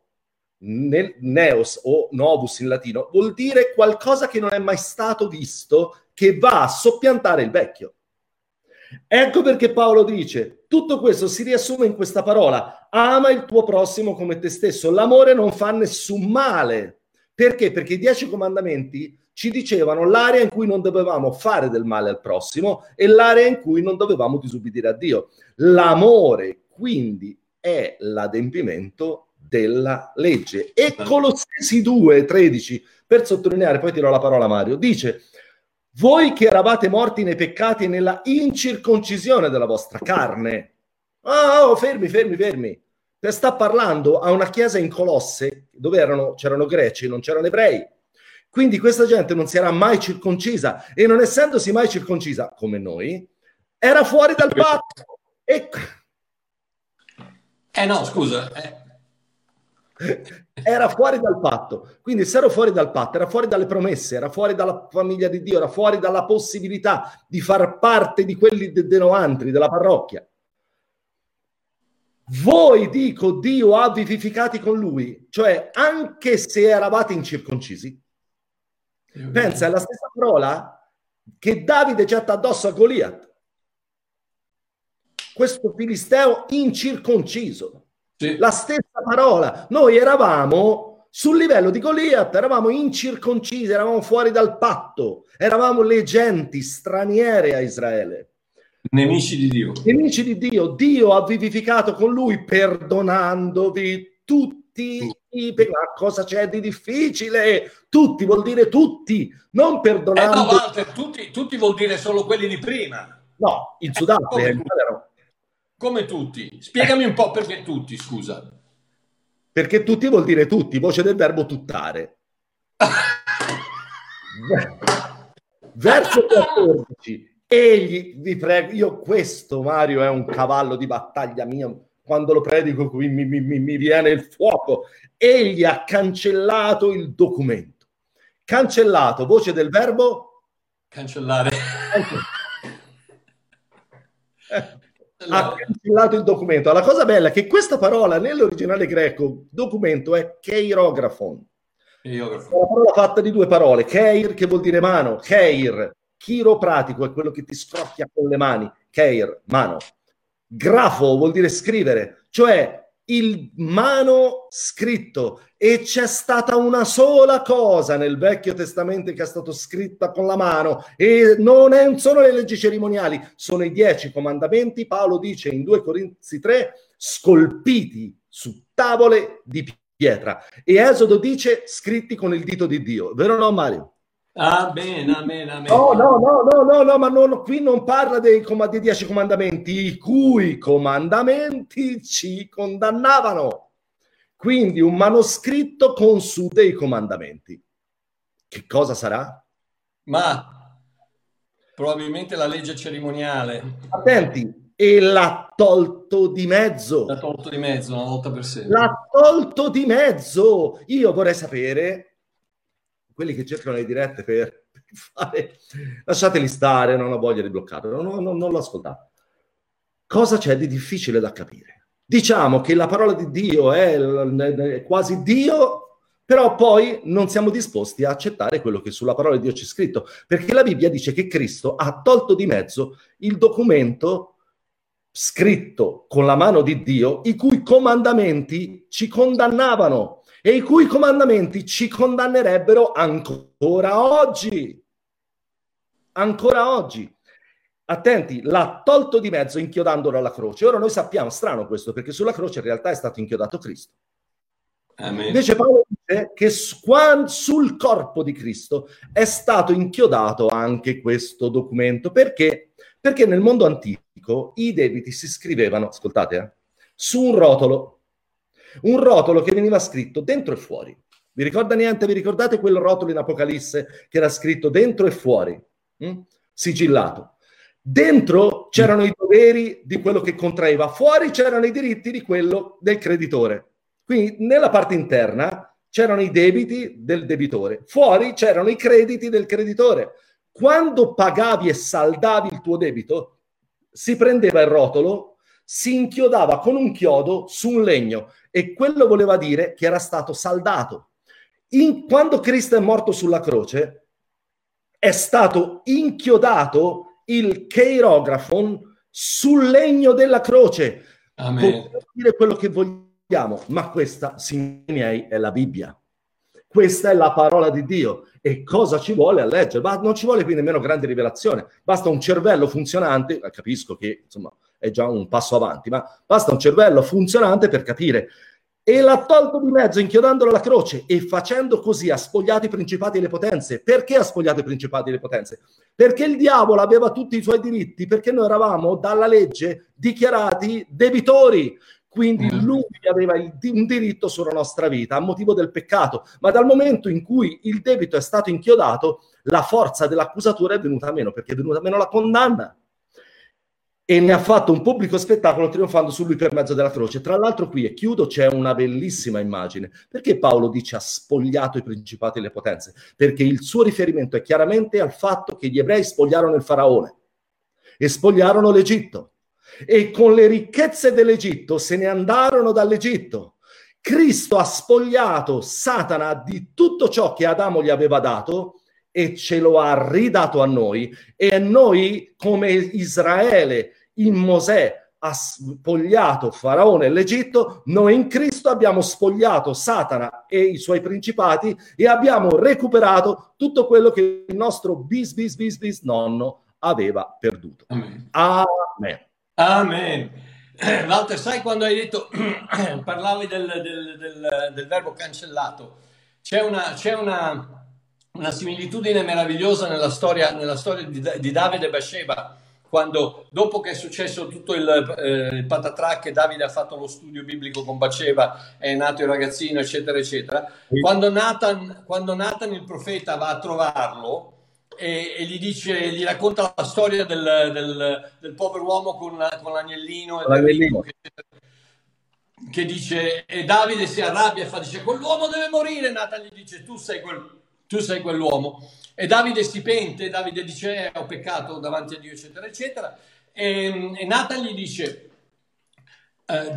nel neos o novus in latino, vuol dire qualcosa che non è mai stato visto, che va a soppiantare il vecchio. Ecco perché Paolo dice: tutto questo si riassume in questa parola, ama il tuo prossimo come te stesso. L'amore non fa nessun male. Perché? Perché i 10 comandamenti ci dicevano l'area in cui non dovevamo fare del male al prossimo e l'area in cui non dovevamo disubbidire a Dio. L'amore, quindi, è l'adempimento della legge. E Colossesi 2:13, per sottolineare, poi tiro la parola a Mario, dice: voi che eravate morti nei peccati e nella incirconcisione della vostra carne. Oh, fermi. Sta parlando a una chiesa in Colosse dove c'erano greci, non c'erano ebrei. Quindi questa gente non si era mai circoncisa, e non essendosi mai circoncisa come noi, era fuori dal patto. E... no, scusa. Era fuori dal patto. Quindi se ero fuori dal patto, era fuori dalle promesse, era fuori dalla famiglia di Dio, era fuori dalla possibilità di far parte di quelli denoantri della parrocchia. Voi, dico, Dio ha vivificati con lui, cioè anche se eravate incirconcisi. Pensa, è la stessa parola che Davide getta addosso a Goliath, questo filisteo incirconciso. Sì. La stessa parola. Noi eravamo sul livello di Goliath, eravamo incirconcisi, eravamo fuori dal patto, eravamo le genti straniere a Israele. Nemici di Dio. Dio ha vivificato con lui, perdonandovi tutti i peccati. Ma cosa c'è di difficile? Tutti vuol dire tutti, non perdonando. No, Walter, tutti vuol dire solo quelli di prima. No, il Sudafrica come tutti. Spiegami un po' perché tutti, scusa. Perché tutti vuol dire tutti, voce del verbo tuttare. Verso 14. Egli, vi prego, io questo, Mario, è un cavallo di battaglia mio, quando lo predico qui mi viene il fuoco. Egli ha cancellato il documento. Cancellato, voce del verbo? Cancellare. Ha cancellato il documento. La cosa bella è che questa parola nell'originale greco, documento, è cheirografon. È una parola fatta di due parole, cheir, che vuol dire mano, cheir. Chiropratico è quello che ti scrocchia con le mani, keir, mano. Grafo vuol dire scrivere, cioè il mano scritto. E c'è stata una sola cosa nel Vecchio Testamento che è stata scritta con la mano, e non sono le leggi cerimoniali, sono i 10 comandamenti. Paolo dice in 2 Corinzi 3, scolpiti su tavole di pietra, e Esodo dice scritti con il dito di Dio. Vero o no, Mario? Amen. No, ma qui non parla dei 10 comandamenti, i cui comandamenti ci condannavano. Quindi un manoscritto con su dei comandamenti. Che cosa sarà? Ma probabilmente la legge cerimoniale. Attenti, e l'ha tolto di mezzo. L'ha tolto di mezzo una volta per sé. L'ha tolto di mezzo. Io vorrei sapere... quelli che cercano le dirette per fare... lasciateli stare, non ho voglia di bloccarlo, non l'ho ascoltato. Cosa c'è di difficile da capire? Diciamo che la parola di Dio è quasi Dio, però poi non siamo disposti a accettare quello che sulla parola di Dio c'è scritto, perché la Bibbia dice che Cristo ha tolto di mezzo il documento scritto con la mano di Dio, i cui comandamenti ci condannavano, e i cui comandamenti ci condannerebbero ancora oggi. Attenti, l'ha tolto di mezzo inchiodandolo alla croce. Ora noi sappiamo, strano questo, perché sulla croce in realtà è stato inchiodato Cristo. Amen. Invece Paolo dice che sul corpo di Cristo è stato inchiodato anche questo documento. Perché? Perché nel mondo antico i debiti si scrivevano, ascoltate, su un rotolo. Un rotolo che veniva scritto dentro e fuori. Vi ricorda niente? Vi ricordate quel rotolo in Apocalisse che era scritto dentro e fuori? Sigillato. Dentro c'erano i doveri di quello che contraeva, fuori c'erano i diritti di quello del creditore. Quindi nella parte interna c'erano i debiti del debitore, fuori c'erano i crediti del creditore. Quando pagavi e saldavi il tuo debito, si prendeva il rotolo, si inchiodava con un chiodo su un legno, e quello voleva dire che era stato saldato. Quando Cristo è morto sulla croce, è stato inchiodato il cheirografon sul legno della croce. Amen. Può dire quello che vogliamo, ma questa, signori miei, è la Bibbia. Questa è la parola di Dio. E cosa ci vuole a leggere? Non ci vuole qui nemmeno grande rivelazione, basta un cervello funzionante. Capisco che, insomma, è già un passo avanti, ma basta un cervello funzionante per capire. E l'ha tolto di mezzo inchiodandolo alla croce, e facendo così ha spogliato i principati e le potenze. Perché ha spogliato i principati e le potenze? Perché il diavolo aveva tutti i suoi diritti, perché noi eravamo dalla legge dichiarati debitori. Quindi lui aveva un diritto sulla nostra vita a motivo del peccato, ma dal momento in cui il debito è stato inchiodato, la forza dell'accusatura è venuta meno, perché è venuta meno la condanna. E ne ha fatto un pubblico spettacolo trionfando su lui per mezzo della croce. Tra l'altro qui, e chiudo, c'è una bellissima immagine. Perché Paolo dice ha spogliato i principati e le potenze? Perché il suo riferimento è chiaramente al fatto che gli ebrei spogliarono il faraone e spogliarono l'Egitto. E con le ricchezze dell'Egitto se ne andarono dall'Egitto. Cristo ha spogliato Satana di tutto ciò che Adamo gli aveva dato, e ce lo ha ridato a noi, e noi, come Israele in Mosè ha spogliato Faraone e l'Egitto, noi in Cristo abbiamo spogliato Satana e i suoi principati, e abbiamo recuperato tutto quello che il nostro nonno aveva perduto. Amen. Amen. Amen. Walter, sai quando hai detto parlavi del verbo cancellato, c'è una similitudine meravigliosa nella storia di Davide e Bathsheba, quando dopo che è successo tutto il patatrac, che Davide ha fatto lo studio biblico con Bathsheba, è nato il ragazzino, eccetera eccetera, quando Nathan il profeta va a trovarlo e gli racconta la storia del povero uomo con l'agnellino, che dice, e Davide si arrabbia e dice quell'uomo deve morire. Nathan gli dice tu sei quell'uomo, e Davide si pente, Davide dice ho peccato davanti a Dio, eccetera eccetera, e Nathan gli dice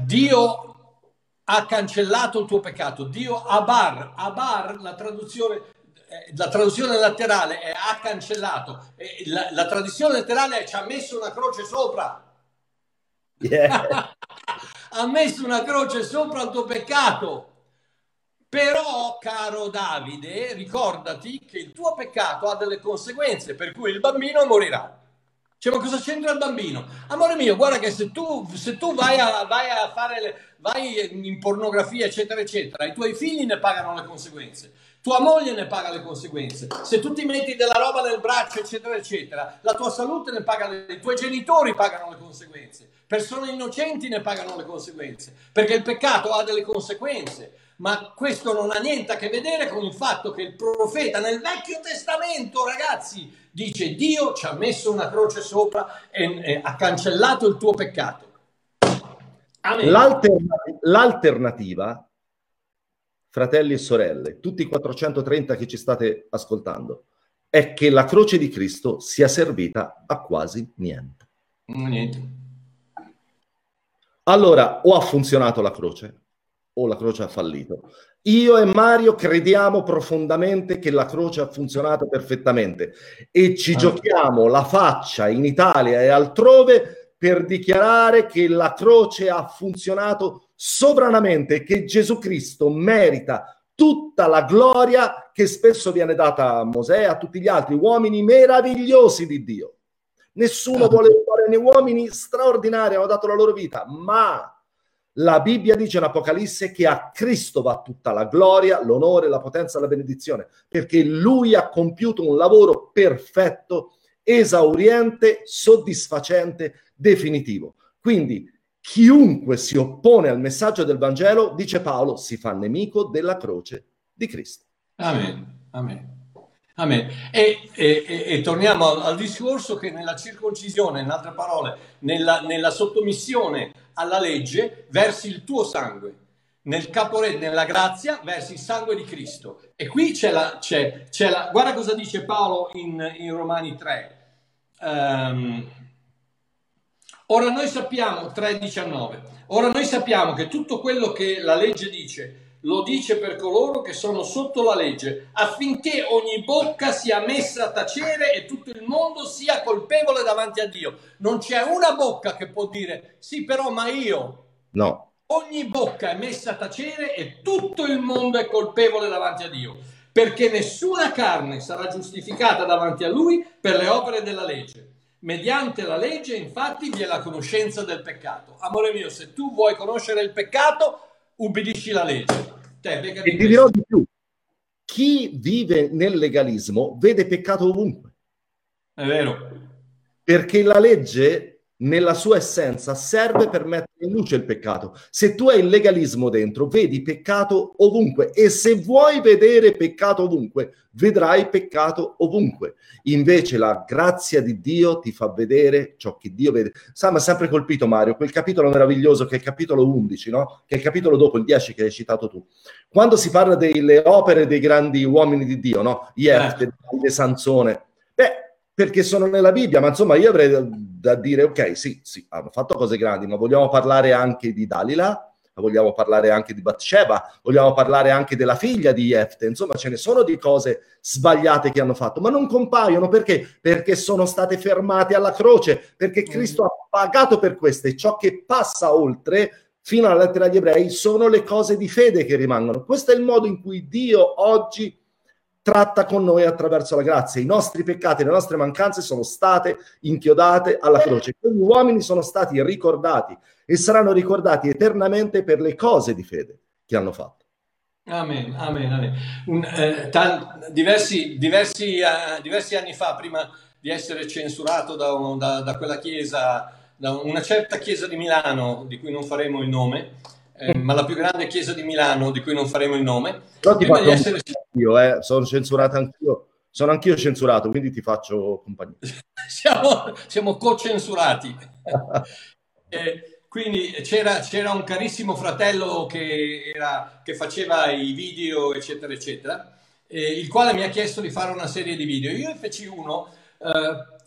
Dio ha cancellato il tuo peccato. Dio abar, la traduzione laterale è ha cancellato, e la traduzione letterale è ci ha messo una croce sopra. Yeah. Ha messo una croce sopra il tuo peccato. Però, caro Davide, ricordati che il tuo peccato ha delle conseguenze, per cui il bambino morirà. Cioè, ma cosa c'entra il bambino? Amore mio, guarda che se tu vai in pornografia, eccetera, eccetera, i tuoi figli ne pagano le conseguenze. Tua moglie ne paga le conseguenze. Se tu ti metti della roba nel braccio, eccetera, eccetera, la tua salute ne paga, i tuoi genitori pagano le conseguenze. Persone innocenti ne pagano le conseguenze, perché il peccato ha delle conseguenze. Ma questo non ha niente a che vedere con il fatto che il profeta nel Vecchio Testamento, ragazzi, dice Dio ci ha messo una croce sopra e ha cancellato il tuo peccato. Amen. L'alternativa, fratelli e sorelle, tutti i 430 che ci state ascoltando, è che la croce di Cristo sia servita a quasi niente. Niente. Allora, o ha funzionato la croce, o la croce ha fallito. Io e Mario crediamo profondamente che la croce ha funzionato perfettamente, e ci giochiamo la faccia in Italia e altrove per dichiarare che la croce ha funzionato sovranamente, che Gesù Cristo merita tutta la gloria che spesso viene data a Mosè, a tutti gli altri uomini meravigliosi di Dio. Nessuno vuole fare né uomini straordinari, hanno dato la loro vita, ma la Bibbia dice in Apocalisse che a Cristo va tutta la gloria, l'onore, la potenza, la benedizione, perché lui ha compiuto un lavoro perfetto, esauriente, soddisfacente, definitivo. Quindi chiunque si oppone al messaggio del Vangelo, dice Paolo, si fa nemico della croce di Cristo. Amen, amen. Amen. E torniamo al discorso che nella circoncisione, in altre parole, nella sottomissione alla legge, versi il tuo sangue, nella grazia versi il sangue di Cristo. E qui c'è la guarda cosa dice Paolo in Romani 3. Ora noi sappiamo, 3:19, ora noi sappiamo che tutto quello che la legge dice lo dice per coloro che sono sotto la legge, affinché ogni bocca sia messa a tacere e tutto il mondo sia colpevole davanti a Dio. Non c'è una bocca che può dire sì però ma io no. Ogni bocca è messa a tacere e tutto il mondo è colpevole davanti a Dio, perché nessuna carne sarà giustificata davanti a lui per le opere della legge, Mediante la legge, infatti, vi è la conoscenza del peccato. Amore mio, se tu vuoi conoscere il peccato, ubbidisci la legge. E ti dirò di più. Chi vive nel legalismo vede peccato ovunque. È vero. Perché la legge, nella sua essenza, serve per mettere in luce il peccato. Se tu hai il legalismo dentro, vedi peccato ovunque. E se vuoi vedere peccato ovunque, vedrai peccato ovunque. Invece la grazia di Dio ti fa vedere ciò che Dio vede. Sa, mi ha sempre colpito, Mario, quel capitolo meraviglioso che è il capitolo 11, no? Che è il capitolo dopo, il 10 che hai citato tu. Quando si parla delle opere dei grandi uomini di Dio, no? Jefte, Sansone. Beh, perché sono nella Bibbia, ma insomma io avrei da dire, ok, sì, hanno fatto cose grandi, ma vogliamo parlare anche di Dalila, vogliamo parlare anche di Bathsheba, vogliamo parlare anche della figlia di Jefte, insomma ce ne sono di cose sbagliate che hanno fatto, ma non compaiono, perché? Perché sono state fermate alla croce, perché Cristo ha pagato per queste, ciò che passa oltre, fino alla lettera agli Ebrei, sono le cose di fede che rimangono. Questo è il modo in cui Dio oggi tratta con noi attraverso la grazia. I nostri peccati, le nostre mancanze sono state inchiodate alla croce. Quegli uomini sono stati ricordati e saranno ricordati eternamente per le cose di fede che hanno fatto. Amen, amen, amen. Diversi anni fa, prima di essere censurato da quella chiesa, da una certa chiesa di Milano, di cui non faremo il nome, ma la più grande chiesa di Milano, di cui non faremo il nome, sono censurato anch'io, sono anch'io censurato, quindi ti faccio compagnia. siamo co-censurati. Quindi c'era un carissimo fratello che faceva i video, eccetera, eccetera, il quale mi ha chiesto di fare una serie di video. Io feci uno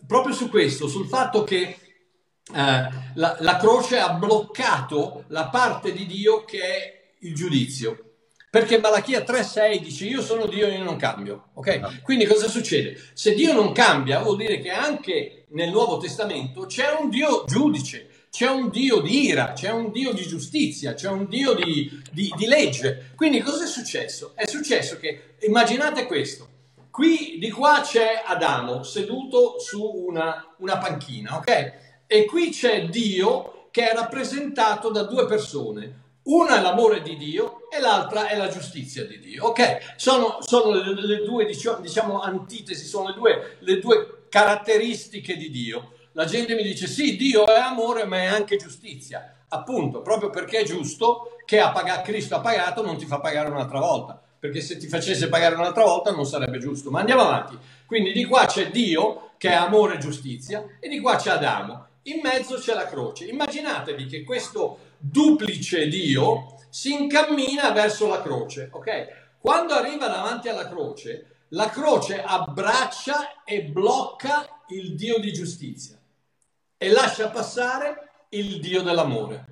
proprio su questo, sul fatto che la croce ha bloccato la parte di Dio che è il giudizio. Perché Malachia 3,6 dice: io sono Dio e io non cambio. Ok? Quindi cosa succede? Se Dio non cambia, vuol dire che anche nel Nuovo Testamento c'è un Dio giudice, c'è un Dio di ira, c'è un Dio di giustizia, c'è un Dio di legge. Quindi cosa è successo? È successo che, immaginate questo, qui di qua c'è Adamo seduto su una panchina, ok? E qui c'è Dio che è rappresentato da due persone. Una è l'amore di Dio e l'altra è la giustizia di Dio. Ok, sono le due, diciamo, antitesi, sono le due caratteristiche di Dio. La gente mi dice: sì, Dio è amore, ma è anche giustizia. Appunto, proprio perché è giusto che Cristo ha pagato, non ti fa pagare un'altra volta. Perché se ti facesse pagare un'altra volta non sarebbe giusto. Ma andiamo avanti. Quindi di qua c'è Dio, che è amore e giustizia, e di qua c'è Adamo. In mezzo c'è la croce. Immaginatevi che questo duplice Dio si incammina verso la croce, ok? Quando arriva davanti alla croce, la croce abbraccia e blocca il Dio di giustizia e lascia passare il Dio dell'amore.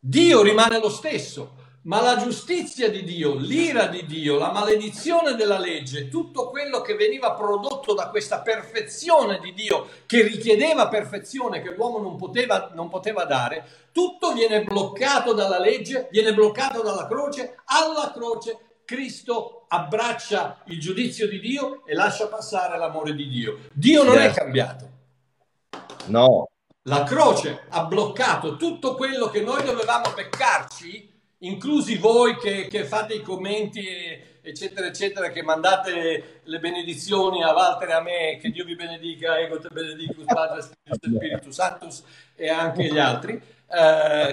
Dio rimane lo stesso, ma la giustizia di Dio, l'ira di Dio, la maledizione della legge, tutto quello che veniva prodotto da questa perfezione di Dio, che richiedeva perfezione, che l'uomo non poteva dare, tutto viene bloccato dalla legge, viene bloccato dalla croce. Alla croce Cristo abbraccia il giudizio di Dio e lascia passare l'amore di Dio. Dio non è cambiato. No. La croce ha bloccato tutto quello che noi dovevamo peccarci, inclusi voi che fate i commenti, eccetera, eccetera, che mandate le benedizioni a Walter e a me, che Dio vi benedica, ego te benedicus, Padre, Spiritus Sanctus, e anche gli altri.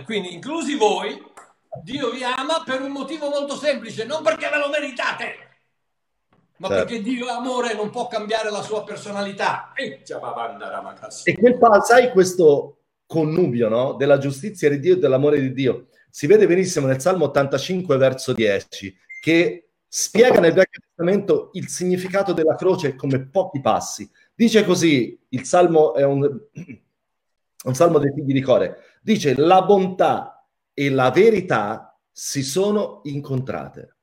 Quindi inclusi voi, Dio vi ama per un motivo molto semplice, non perché ve lo meritate, ma perché Dio è amore e non può cambiare la sua personalità. E sai questo connubio, no? Della giustizia di Dio e dell'amore di Dio si vede benissimo nel Salmo 85 verso 10, che spiega nel Vecchio Testamento il significato della croce come pochi passi. Dice così, il Salmo è un salmo dei figli di Core, dice: la bontà e la verità si sono incontrate,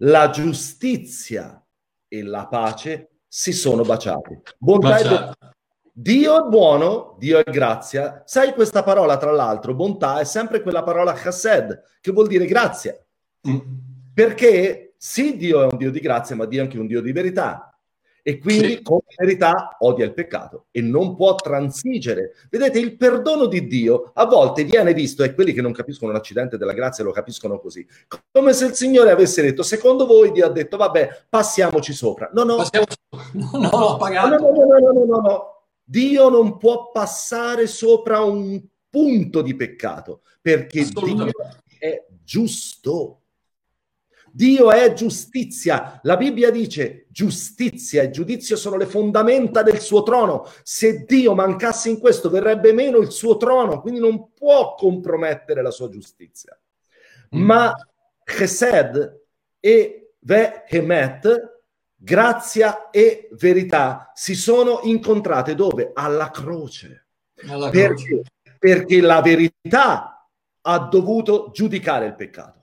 la giustizia e la pace si sono baciate. Dio è buono, Dio è grazia. Sai, questa parola, tra l'altro, bontà, è sempre quella parola chesed, che vuol dire grazia. Perché sì, Dio è un Dio di grazia, ma Dio è anche un Dio di verità. e quindi sì, con verità odia il peccato e non può transigere. Vedete, il perdono di Dio a volte viene visto, e quelli che non capiscono l'accidente della grazia lo capiscono così, come se il Signore avesse detto: secondo voi Dio ha detto vabbè, passiamoci sopra. No, Dio non può passare sopra un punto di peccato, perché Dio è giusto. Dio è giustizia. La Bibbia dice: giustizia e giudizio sono le fondamenta del suo trono. Se Dio mancasse in questo, verrebbe meno il suo trono, quindi non può compromettere la sua giustizia. Ma Chesed e Vehemet, grazia e verità, si sono incontrate dove? Alla croce. Perché? Perché la verità ha dovuto giudicare il peccato,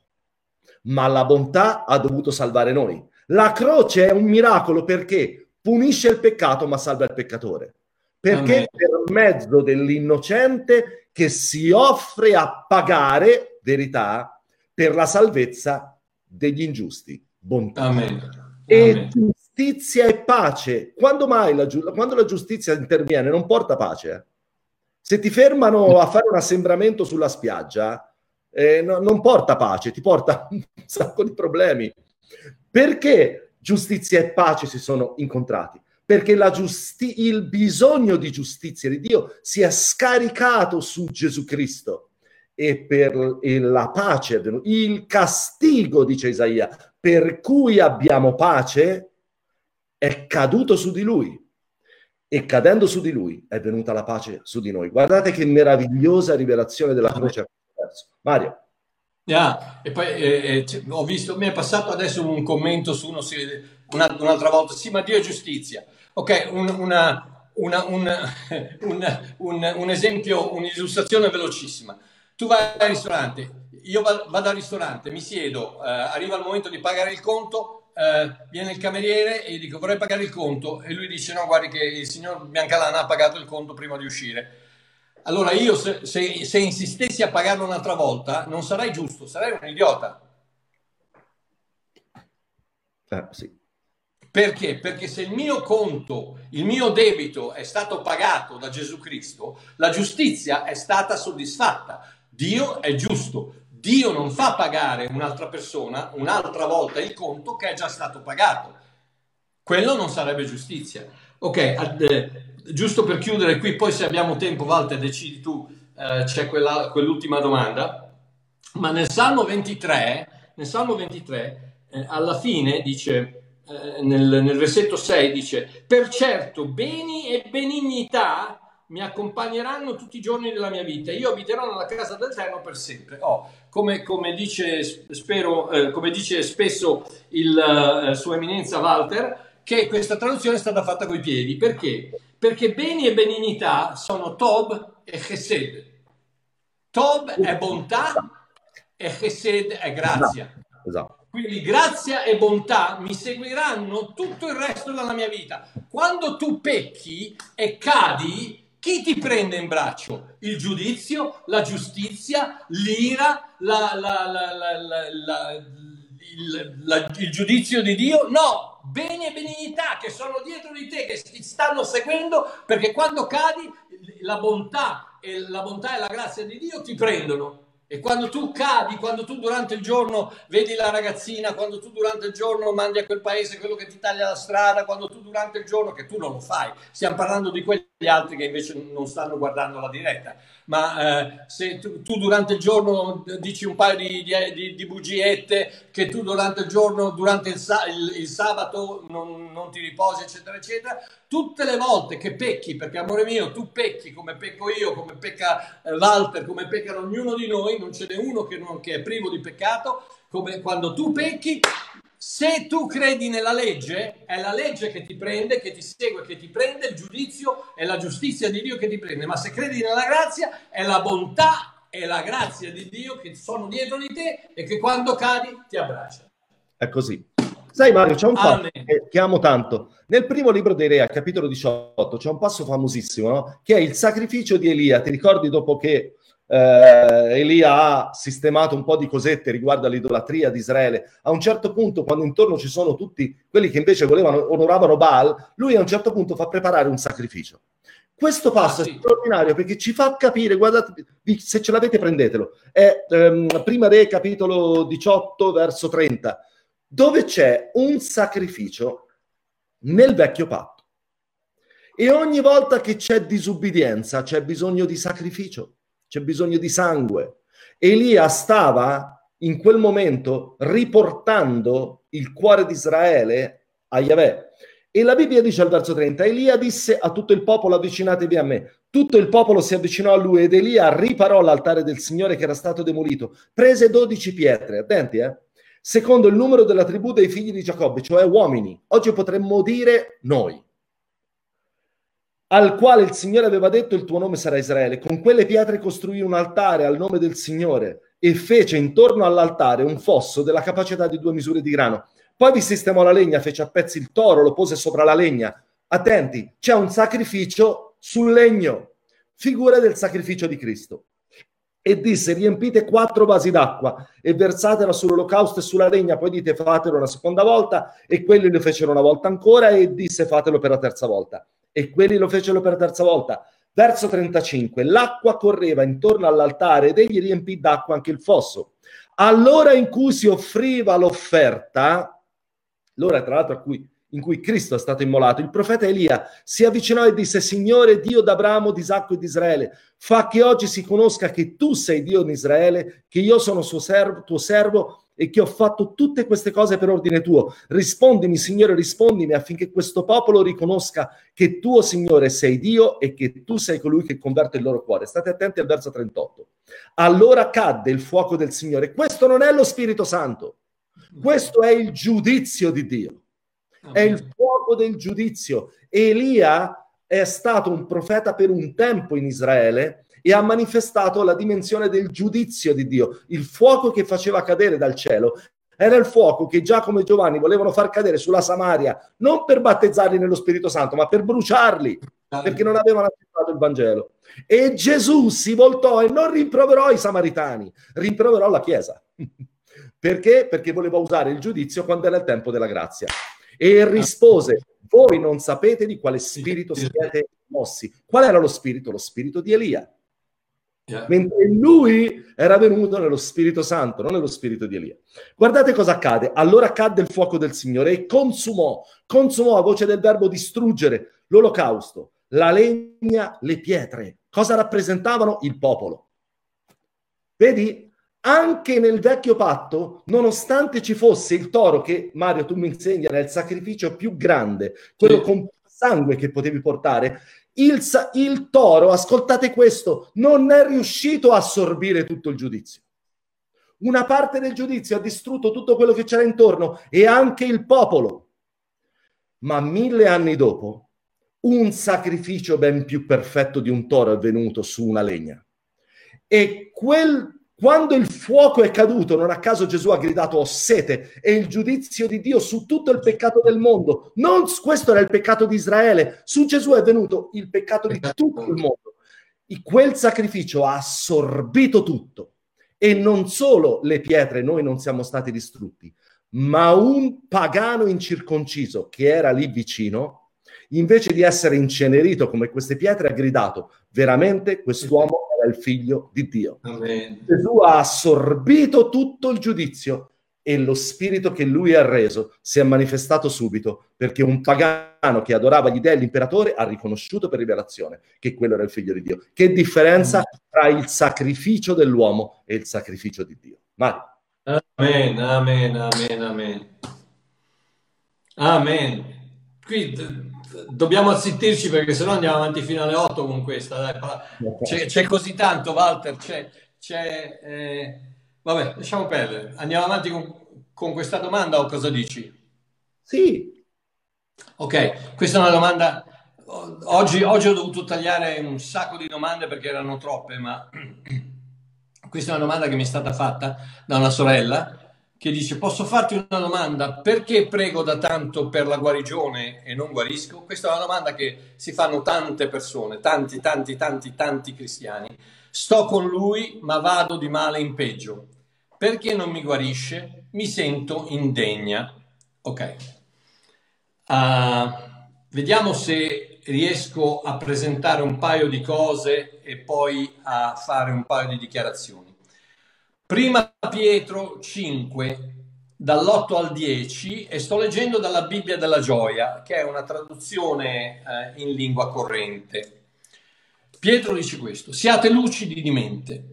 ma la bontà ha dovuto salvare noi. La croce è un miracolo perché punisce il peccato ma salva il peccatore, perché per mezzo dell'innocente che si offre a pagare, verità, per la salvezza degli ingiusti, bontà. E giustizia e pace. Quando mai quando la giustizia interviene non porta pace, eh? Se ti fermano a fare un assembramento sulla spiaggia, non porta pace, ti porta un sacco di problemi. Perché giustizia e pace si sono incontrati? Perché il bisogno di giustizia di Dio si è scaricato su Gesù Cristo, e la pace è venuta. Il castigo, dice Isaia, per cui abbiamo pace, è caduto su di lui, e cadendo su di lui è venuta la pace su di noi. Guardate che meravigliosa rivelazione della croce. Mario. E poi ho visto, mi è passato adesso un commento su un'altra volta: sì, ma Dio è giustizia. Ok, un esempio, un'illustrazione velocissima. Tu vai al ristorante, io vado al ristorante, mi siedo, arriva il momento di pagare il conto, viene il cameriere e dico: vorrei pagare il conto, e lui dice: no, guardi che il signor Biancalana ha pagato il conto prima di uscire. Allora io, se insistessi a pagarlo un'altra volta, non sarei giusto, sarei un idiota. Sì. Perché? Perché se il mio conto, il mio debito è stato pagato da Gesù Cristo, la giustizia è stata soddisfatta. Dio è giusto. Dio non fa pagare un'altra persona un'altra volta il conto che è già stato pagato. Quello non sarebbe giustizia. Ok, giusto per chiudere qui, poi se abbiamo tempo, Walter, decidi tu, c'è quell'ultima domanda, ma nel Salmo 23, alla fine dice, nel versetto 6 dice: per certo beni e benignità mi accompagneranno tutti i giorni della mia vita, io abiterò nella casa dell'Eterno per sempre. Come dice spesso il sua eminenza Walter, che questa traduzione è stata fatta coi piedi. Perché? Perché beni e benignità sono Tob e Chesed. Tob è bontà e Chesed è grazia. Esatto. Quindi grazia e bontà mi seguiranno tutto il resto della mia vita. Quando tu pecchi e cadi, chi ti prende in braccio? Il giudizio, la giustizia, l'ira, il giudizio di Dio? No! Beni e benignità che sono dietro di te, che ti stanno seguendo, perché quando cadi la bontà e la grazia di Dio ti prendono. E quando tu cadi, quando tu durante il giorno vedi la ragazzina, quando tu durante il giorno mandi a quel paese quello che ti taglia la strada, quando tu durante il giorno, che tu non lo fai, stiamo parlando di quegli altri che invece non stanno guardando la diretta, ma se tu durante il giorno dici un paio di bugiette, che tu durante il giorno, durante il sabato non ti riposi, eccetera eccetera, tutte le volte che pecchi, perché amore mio tu pecchi come pecco io, come pecca Walter, come peccano ognuno di noi, non ce n'è uno che è privo di peccato. Come quando tu pecchi, se tu credi nella legge, è la legge che ti prende, che ti segue, che ti prende, il giudizio è la giustizia di Dio che ti prende, ma se credi nella grazia, è la bontà e la grazia di Dio che sono dietro di te e che quando cadi ti abbraccia. È così. Sai Mario, c'è un fatto che amo tanto. Nel primo libro dei Re, al capitolo 18, c'è un passo famosissimo, no? Che è il sacrificio di Elia. Ti ricordi, dopo che Elia ha sistemato un po' di cosette riguardo all'idolatria di Israele. A un certo punto, quando intorno ci sono tutti quelli che invece volevano, onoravano Baal, lui a un certo punto fa preparare un sacrificio. Questo passo è straordinario perché ci fa capire, guardate, se ce l'avete prendetelo, è Prima Re capitolo 18 verso 30, dove c'è un sacrificio nel vecchio patto, e ogni volta che c'è disubbidienza c'è bisogno di sacrificio, c'è bisogno di sangue. Elia stava in quel momento riportando il cuore di Israele a Yahweh. E la Bibbia dice al verso 30, Elia disse a tutto il popolo: avvicinatevi a me. Tutto il popolo si avvicinò a lui ed Elia riparò l'altare del Signore che era stato demolito. Prese 12 pietre, attenti, secondo il numero della tribù dei figli di Giacobbe, cioè uomini. Oggi potremmo dire noi. Al quale il Signore aveva detto: il tuo nome sarà Israele. Con quelle pietre costruì un altare al nome del Signore e fece intorno all'altare un fosso della capacità di 2 misure di grano. Poi vi sistemò la legna, fece a pezzi il toro, lo pose sopra la legna. Attenti, c'è un sacrificio sul legno, figura del sacrificio di Cristo. E disse: riempite 4 vasi d'acqua e versatela sull'olocausto e sulla legna. Poi dite: fatelo una seconda volta. E quelli lo fecero una volta ancora, e disse: fatelo per la terza volta. E quelli lo fecero per la terza volta. Verso 35, l'acqua correva intorno all'altare ed egli riempì d'acqua anche il fosso. All'ora in cui si offriva l'offerta, l'ora tra l'altro in cui Cristo è stato immolato, il profeta Elia si avvicinò e disse: Signore Dio d'Abramo, di Isacco e di Israele, fa che oggi si conosca che tu sei Dio in Israele, che io sono tuo servo, e che ho fatto tutte queste cose per ordine tuo. Rispondimi, Signore, rispondimi, affinché questo popolo riconosca che tu, Signore, sei Dio e che tu sei colui che converte il loro cuore. State attenti al verso 38. Allora cadde il fuoco del Signore. Questo non è lo Spirito Santo, questo è il giudizio di Dio. È il fuoco del giudizio. Elia è stato un profeta per un tempo in Israele e ha manifestato la dimensione del giudizio di Dio. Il fuoco che faceva cadere dal cielo era il fuoco che Giacomo e Giovanni volevano far cadere sulla Samaria, non per battezzarli nello Spirito Santo, ma per bruciarli, perché non avevano accettato il Vangelo. E Gesù si voltò e non rimproverò i samaritani, rimproverò la Chiesa. Perché? Perché voleva usare il giudizio quando era il tempo della grazia. E rispose: voi non sapete di quale spirito siete mossi. Qual era lo spirito? Lo spirito di Elia. Mentre lui era venuto nello Spirito Santo, non nello spirito di Elia. Guardate cosa accade. Allora cadde il fuoco del Signore e consumò, a voce del verbo distruggere, l'olocausto, la legna, le pietre. Cosa rappresentavano? Il popolo. Vedi? Anche nel vecchio patto, nonostante ci fosse il toro, che Mario tu mi insegni era il sacrificio più grande, quello con sangue che potevi portare, il toro, ascoltate questo, non è riuscito a assorbire tutto il giudizio. Una parte del giudizio ha distrutto tutto quello che c'era intorno e anche il popolo. Ma 1000 anni dopo, un sacrificio ben più perfetto di un toro è venuto su una legna. E quando il fuoco è caduto, non a caso Gesù ha gridato: ho sete, e il giudizio di Dio su tutto il peccato del mondo. Non questo era il peccato di Israele, su Gesù è venuto il peccato di tutto il mondo. E quel sacrificio ha assorbito tutto, e non solo le pietre, noi non siamo stati distrutti, ma un pagano incirconciso che era lì vicino, invece di essere incenerito come queste pietre, ha gridato: veramente quest'uomo era il figlio di Dio. Amen. Gesù ha assorbito tutto il giudizio e lo spirito che lui ha reso si è manifestato subito, perché un pagano che adorava gli dei e l'imperatore ha riconosciuto per rivelazione che quello era il figlio di Dio. Che differenza tra il sacrificio dell'uomo e il sacrificio di Dio. Mario. Amen, amen, amen, amen. Amen. Qui dobbiamo assittirci perché sennò andiamo avanti fino alle 8 con questa. Dai, c'è così tanto, Walter. Vabbè, lasciamo perdere. Andiamo avanti con questa domanda, o cosa dici? Sì. Ok, questa è una domanda. Oggi ho dovuto tagliare un sacco di domande perché erano troppe, ma questa è una domanda che mi è stata fatta da una sorella, che dice: posso farti una domanda? Perché prego da tanto per la guarigione e non guarisco? Questa è una domanda che si fanno tante persone, tanti cristiani, Sto con lui, ma vado di male in peggio. Perché non mi guarisce? Mi sento indegna. Ok. Vediamo se riesco a presentare un paio di cose e poi a fare un paio di dichiarazioni. Prima Pietro 5, dall'8 al 10, e sto leggendo dalla Bibbia della Gioia, che è una traduzione in lingua corrente. Pietro dice questo: siate lucidi di mente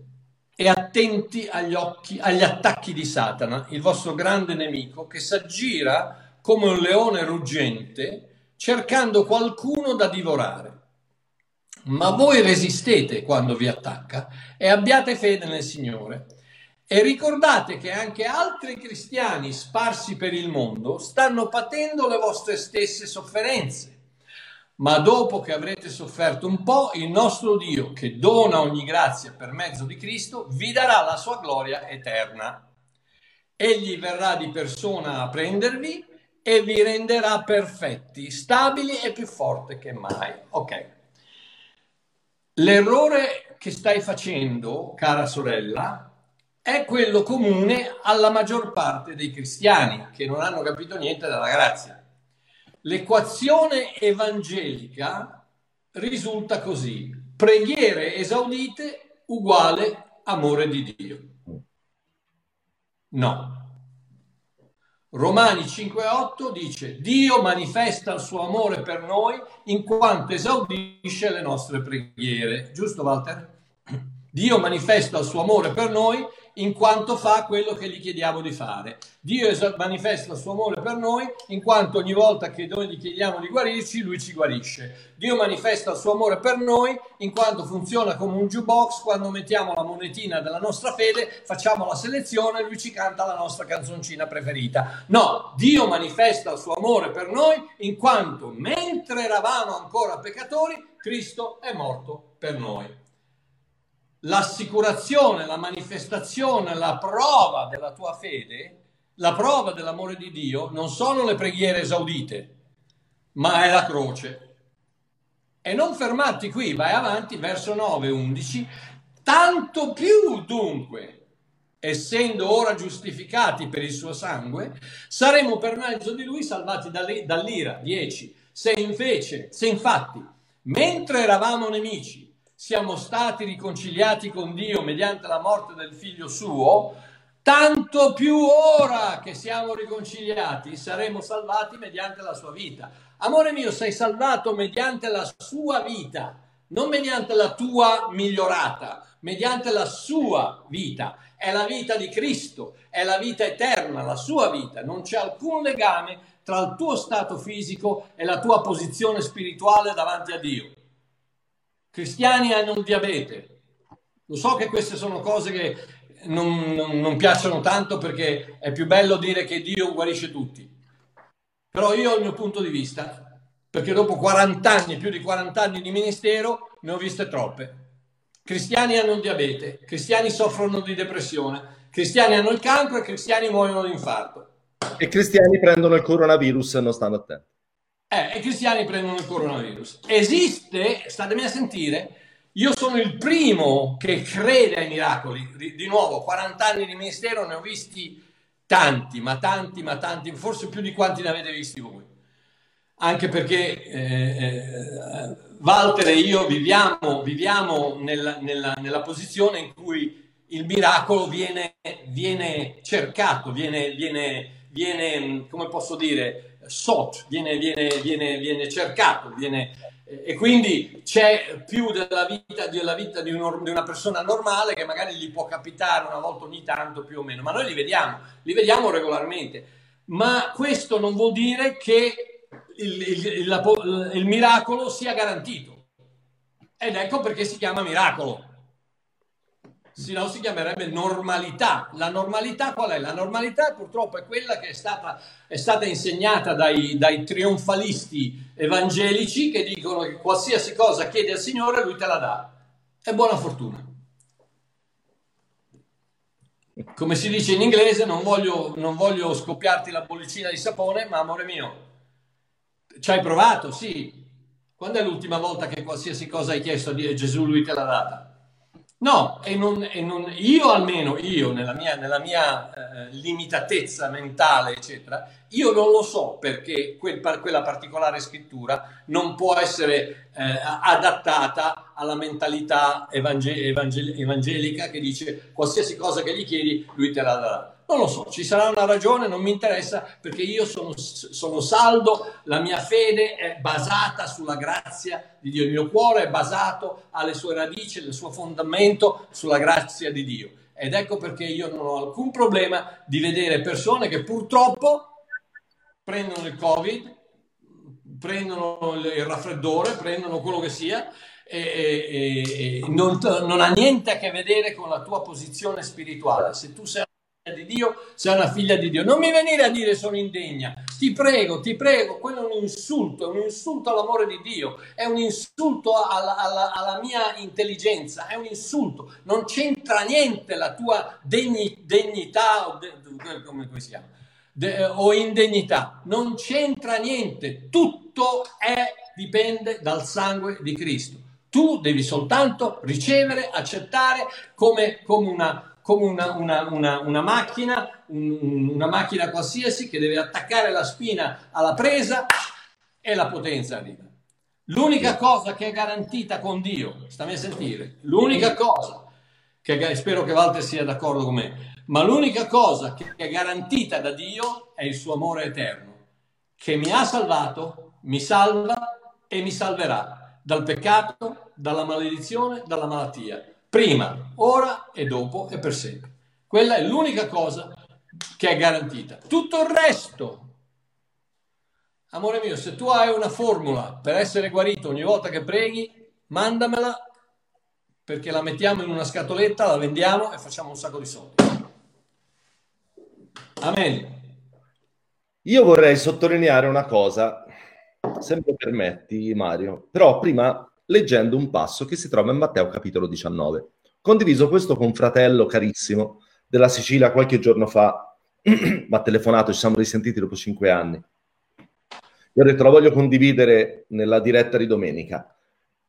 e attenti agli attacchi di Satana, il vostro grande nemico, che s'aggira come un leone ruggente cercando qualcuno da divorare. Ma voi resistete quando vi attacca e abbiate fede nel Signore. E ricordate che anche altri cristiani sparsi per il mondo stanno patendo le vostre stesse sofferenze. Ma dopo che avrete sofferto un po', il nostro Dio, che dona ogni grazia per mezzo di Cristo, vi darà la sua gloria eterna. Egli verrà di persona a prendervi e vi renderà perfetti, stabili e più forti che mai. Ok. L'errore che stai facendo, cara sorella, è quello comune alla maggior parte dei cristiani che non hanno capito niente della grazia. L'equazione evangelica risulta così: preghiere esaudite uguale amore di Dio. No. Romani 5,8 dice: Dio manifesta il suo amore per noi in quanto esaudisce le nostre preghiere. Giusto, Walter? Dio manifesta il suo amore per noi in quanto fa quello che gli chiediamo di fare. Dio manifesta il suo amore per noi in quanto ogni volta che noi gli chiediamo di guarirci, lui ci guarisce. Dio manifesta il suo amore per noi in quanto funziona come un jukebox: quando mettiamo la monetina della nostra fede, facciamo la selezione, lui ci canta la nostra canzoncina preferita. No, Dio manifesta il suo amore per noi in quanto mentre eravamo ancora peccatori, Cristo è morto per noi. L'assicurazione, la manifestazione, la prova della tua fede, la prova dell'amore di Dio non sono le preghiere esaudite, ma è la croce. E non fermarti qui, vai avanti, verso 9-11. Tanto più dunque, essendo ora giustificati per il suo sangue, saremo per mezzo di lui salvati dall'ira. 10. Se infatti, mentre eravamo nemici, siamo stati riconciliati con Dio mediante la morte del figlio suo, tanto più ora che siamo riconciliati saremo salvati mediante la sua vita. Amore mio, sei salvato mediante la sua vita, non mediante la tua migliorata, mediante la sua vita. È la vita di Cristo, è la vita eterna, la sua vita. Non c'è alcun legame tra il tuo stato fisico e la tua posizione spirituale davanti a Dio. Cristiani hanno il diabete. Lo so che queste sono cose che non piacciono tanto, perché è più bello dire che Dio guarisce tutti. Però io ho il mio punto di vista, perché dopo 40 anni, più di 40 anni di ministero, ne ho viste troppe. Cristiani hanno il diabete, cristiani soffrono di depressione, cristiani hanno il cancro e cristiani muoiono di infarto. E cristiani prendono il coronavirus e non stanno attenti. I cristiani prendono il coronavirus. Esiste, statemi a sentire, io sono il primo che crede ai miracoli. Di nuovo, 40 anni di ministero, ne ho visti tanti, forse più di quanti ne avete visti voi. Anche perché Walter e io viviamo nella posizione in cui il miracolo viene cercato, viene, come posso dire, viene cercato, e quindi c'è più della vita di una persona normale, che magari gli può capitare una volta ogni tanto più o meno, ma noi li vediamo regolarmente. Ma questo non vuol dire che il miracolo sia garantito, ed ecco perché si chiama miracolo. Se no si chiamerebbe normalità. La normalità qual è? La normalità purtroppo è quella che è stata insegnata dai trionfalisti evangelici, che dicono che qualsiasi cosa chiedi al Signore lui te la dà, e buona fortuna. Come si dice in inglese, non voglio scoppiarti la bollicina di sapone, ma amore mio, ci hai provato? Sì. Quando è l'ultima volta che qualsiasi cosa hai chiesto a Gesù lui te l'ha data? No, io almeno, nella mia limitatezza mentale, eccetera, io non lo so perché quella particolare scrittura non può essere adattata alla mentalità evangelica che dice qualsiasi cosa che gli chiedi, lui te la darà. Non lo so, ci sarà una ragione, non mi interessa, perché io sono saldo, la mia fede è basata sulla grazia di Dio, il mio cuore è basato alle sue radici, al suo fondamento sulla grazia di Dio. Ed ecco perché io non ho alcun problema di vedere persone che purtroppo prendono il Covid, prendono il raffreddore, prendono quello che sia, e non ha niente a che vedere con la tua posizione spirituale. Se tu sei di Dio, sei una figlia di Dio, non mi venire a dire sono indegna, ti prego, quello è un insulto all'amore di Dio, è un insulto alla mia intelligenza, è un insulto, non c'entra niente la tua degnità o indegnità, non c'entra niente, tutto dipende dal sangue di Cristo. Tu devi soltanto ricevere, accettare come una macchina qualsiasi che deve attaccare la spina alla presa e la potenza arriva. L'unica cosa che è garantita con Dio, stammi a sentire, l'unica cosa, che spero che Walter sia d'accordo con me, ma l'unica cosa che è garantita da Dio è il suo amore eterno, che mi ha salvato, mi salva e mi salverà dal peccato, dalla maledizione, dalla malattia. Prima, ora e dopo e per sempre. Quella è l'unica cosa che è garantita. Tutto il resto, amore mio, se tu hai una formula per essere guarito ogni volta che preghi, mandamela, perché la mettiamo in una scatoletta, la vendiamo e facciamo un sacco di soldi. Amen. Io vorrei sottolineare una cosa, se mi permetti, Mario, però prima leggendo un passo che si trova in Matteo capitolo 19. Condiviso questo con un fratello carissimo della Sicilia qualche giorno fa, mi ha telefonato, ci siamo risentiti dopo 5 anni. Io ho detto, la voglio condividere nella diretta di domenica.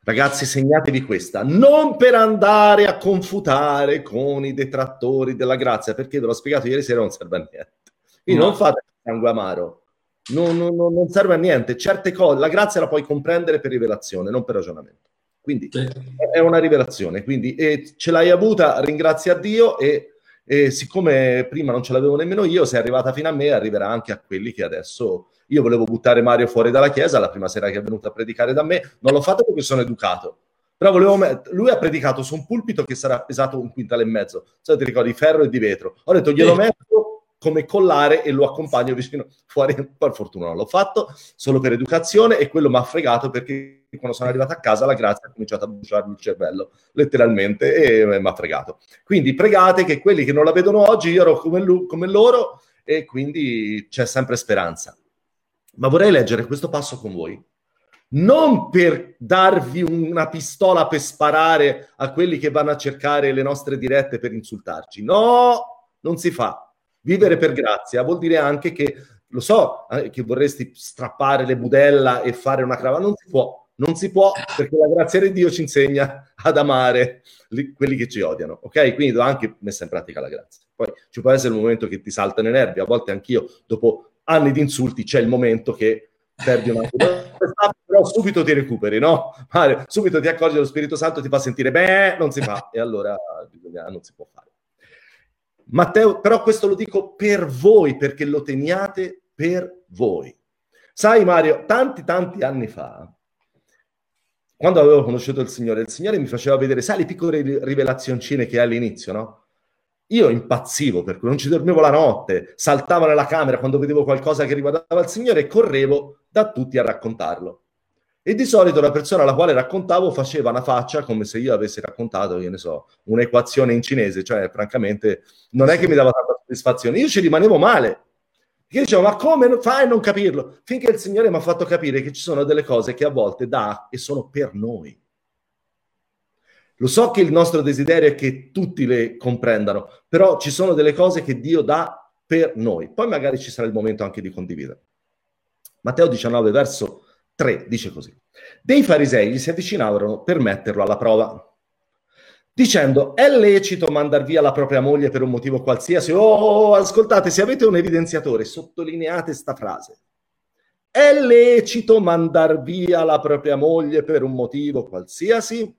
Ragazzi, segnatevi questa, non per andare a confutare con i detrattori della grazia, perché ve l'ho spiegato ieri sera, non serve a niente. Quindi non fate sangue amaro. Non serve a niente, certe cose la grazia la puoi comprendere per rivelazione, non per ragionamento, quindi è una rivelazione, quindi ce l'hai avuta, ringrazia Dio, e siccome prima non ce l'avevo nemmeno io, se è arrivata fino a me arriverà anche a quelli che adesso... Io volevo buttare Mario fuori dalla chiesa la prima sera che è venuto a predicare da me, non l'ho fatto perché sono educato, però lui ha predicato su un pulpito che sarà pesato 1,5 quintali, se ti ricordi, di ferro e di vetro, ho detto glielo metto come collare e lo accompagno vicino fuori. Per fortuna non l'ho fatto, solo per educazione, e quello mi ha fregato, perché quando sono arrivato a casa la grazia ha cominciato a bruciarmi il cervello, letteralmente, e mi ha fregato. Quindi pregate che quelli che non la vedono oggi, io ero come loro, e quindi c'è sempre speranza. Ma vorrei leggere questo passo con voi, non per darvi una pistola per sparare a quelli che vanno a cercare le nostre dirette per insultarci. No, non si fa. Vivere per grazia vuol dire anche che, lo so, che vorresti strappare le budella e fare una cravatta, non si può, perché la grazia di Dio ci insegna ad amare quelli che ci odiano, ok? Quindi do anche messa in pratica la grazia. Poi ci può essere un momento che ti saltano i nervi, a volte anch'io, dopo anni di insulti, c'è il momento che perdi una... però subito ti recuperi, no? Mario, subito ti accorgi, lo Spirito Santo ti fa sentire, beh, non si fa, e allora non si può fare. Matteo, però questo lo dico per voi, perché lo teniate per voi. Sai Mario, tanti anni fa, quando avevo conosciuto il Signore mi faceva vedere, sai, le piccole rivelazioncine che hai all'inizio, no? Io impazzivo, perché non ci dormivo la notte, saltavo nella camera quando vedevo qualcosa che riguardava il Signore e correvo da tutti a raccontarlo. E di solito la persona alla quale raccontavo faceva una faccia come se io avessi raccontato, io ne so, un'equazione in cinese, cioè francamente non è che mi dava tanta soddisfazione, io ci rimanevo male. Io dicevo, ma come fai a non capirlo? Finché il Signore mi ha fatto capire che ci sono delle cose che a volte dà e sono per noi. Lo so che il nostro desiderio è che tutti le comprendano, però ci sono delle cose che Dio dà per noi. Poi magari ci sarà il momento anche di condividere. Matteo 19, verso 3, dice così. Dei farisei gli si avvicinarono per metterlo alla prova. dicendo: è lecito mandar via la propria moglie per un motivo qualsiasi. Oh, ascoltate, se avete un evidenziatore, sottolineate sta frase. È lecito mandar via la propria moglie per un motivo qualsiasi?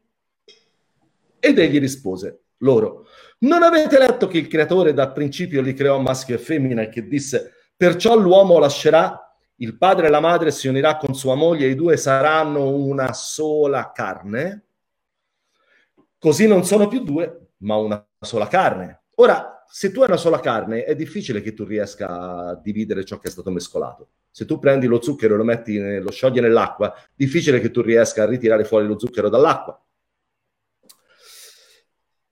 Ed egli rispose loro: non avete letto che il creatore dal principio li creò maschio e femmina, e che disse: perciò l'uomo lascerà il padre e la madre, si unirà con sua moglie, e i due saranno una sola carne? Così non sono più due, ma una sola carne. Ora, se tu hai una sola carne, è difficile che tu riesca a dividere ciò che è stato mescolato. Se tu prendi lo zucchero e lo metti, lo sciogli nell'acqua, difficile che tu riesca a ritirare fuori lo zucchero dall'acqua.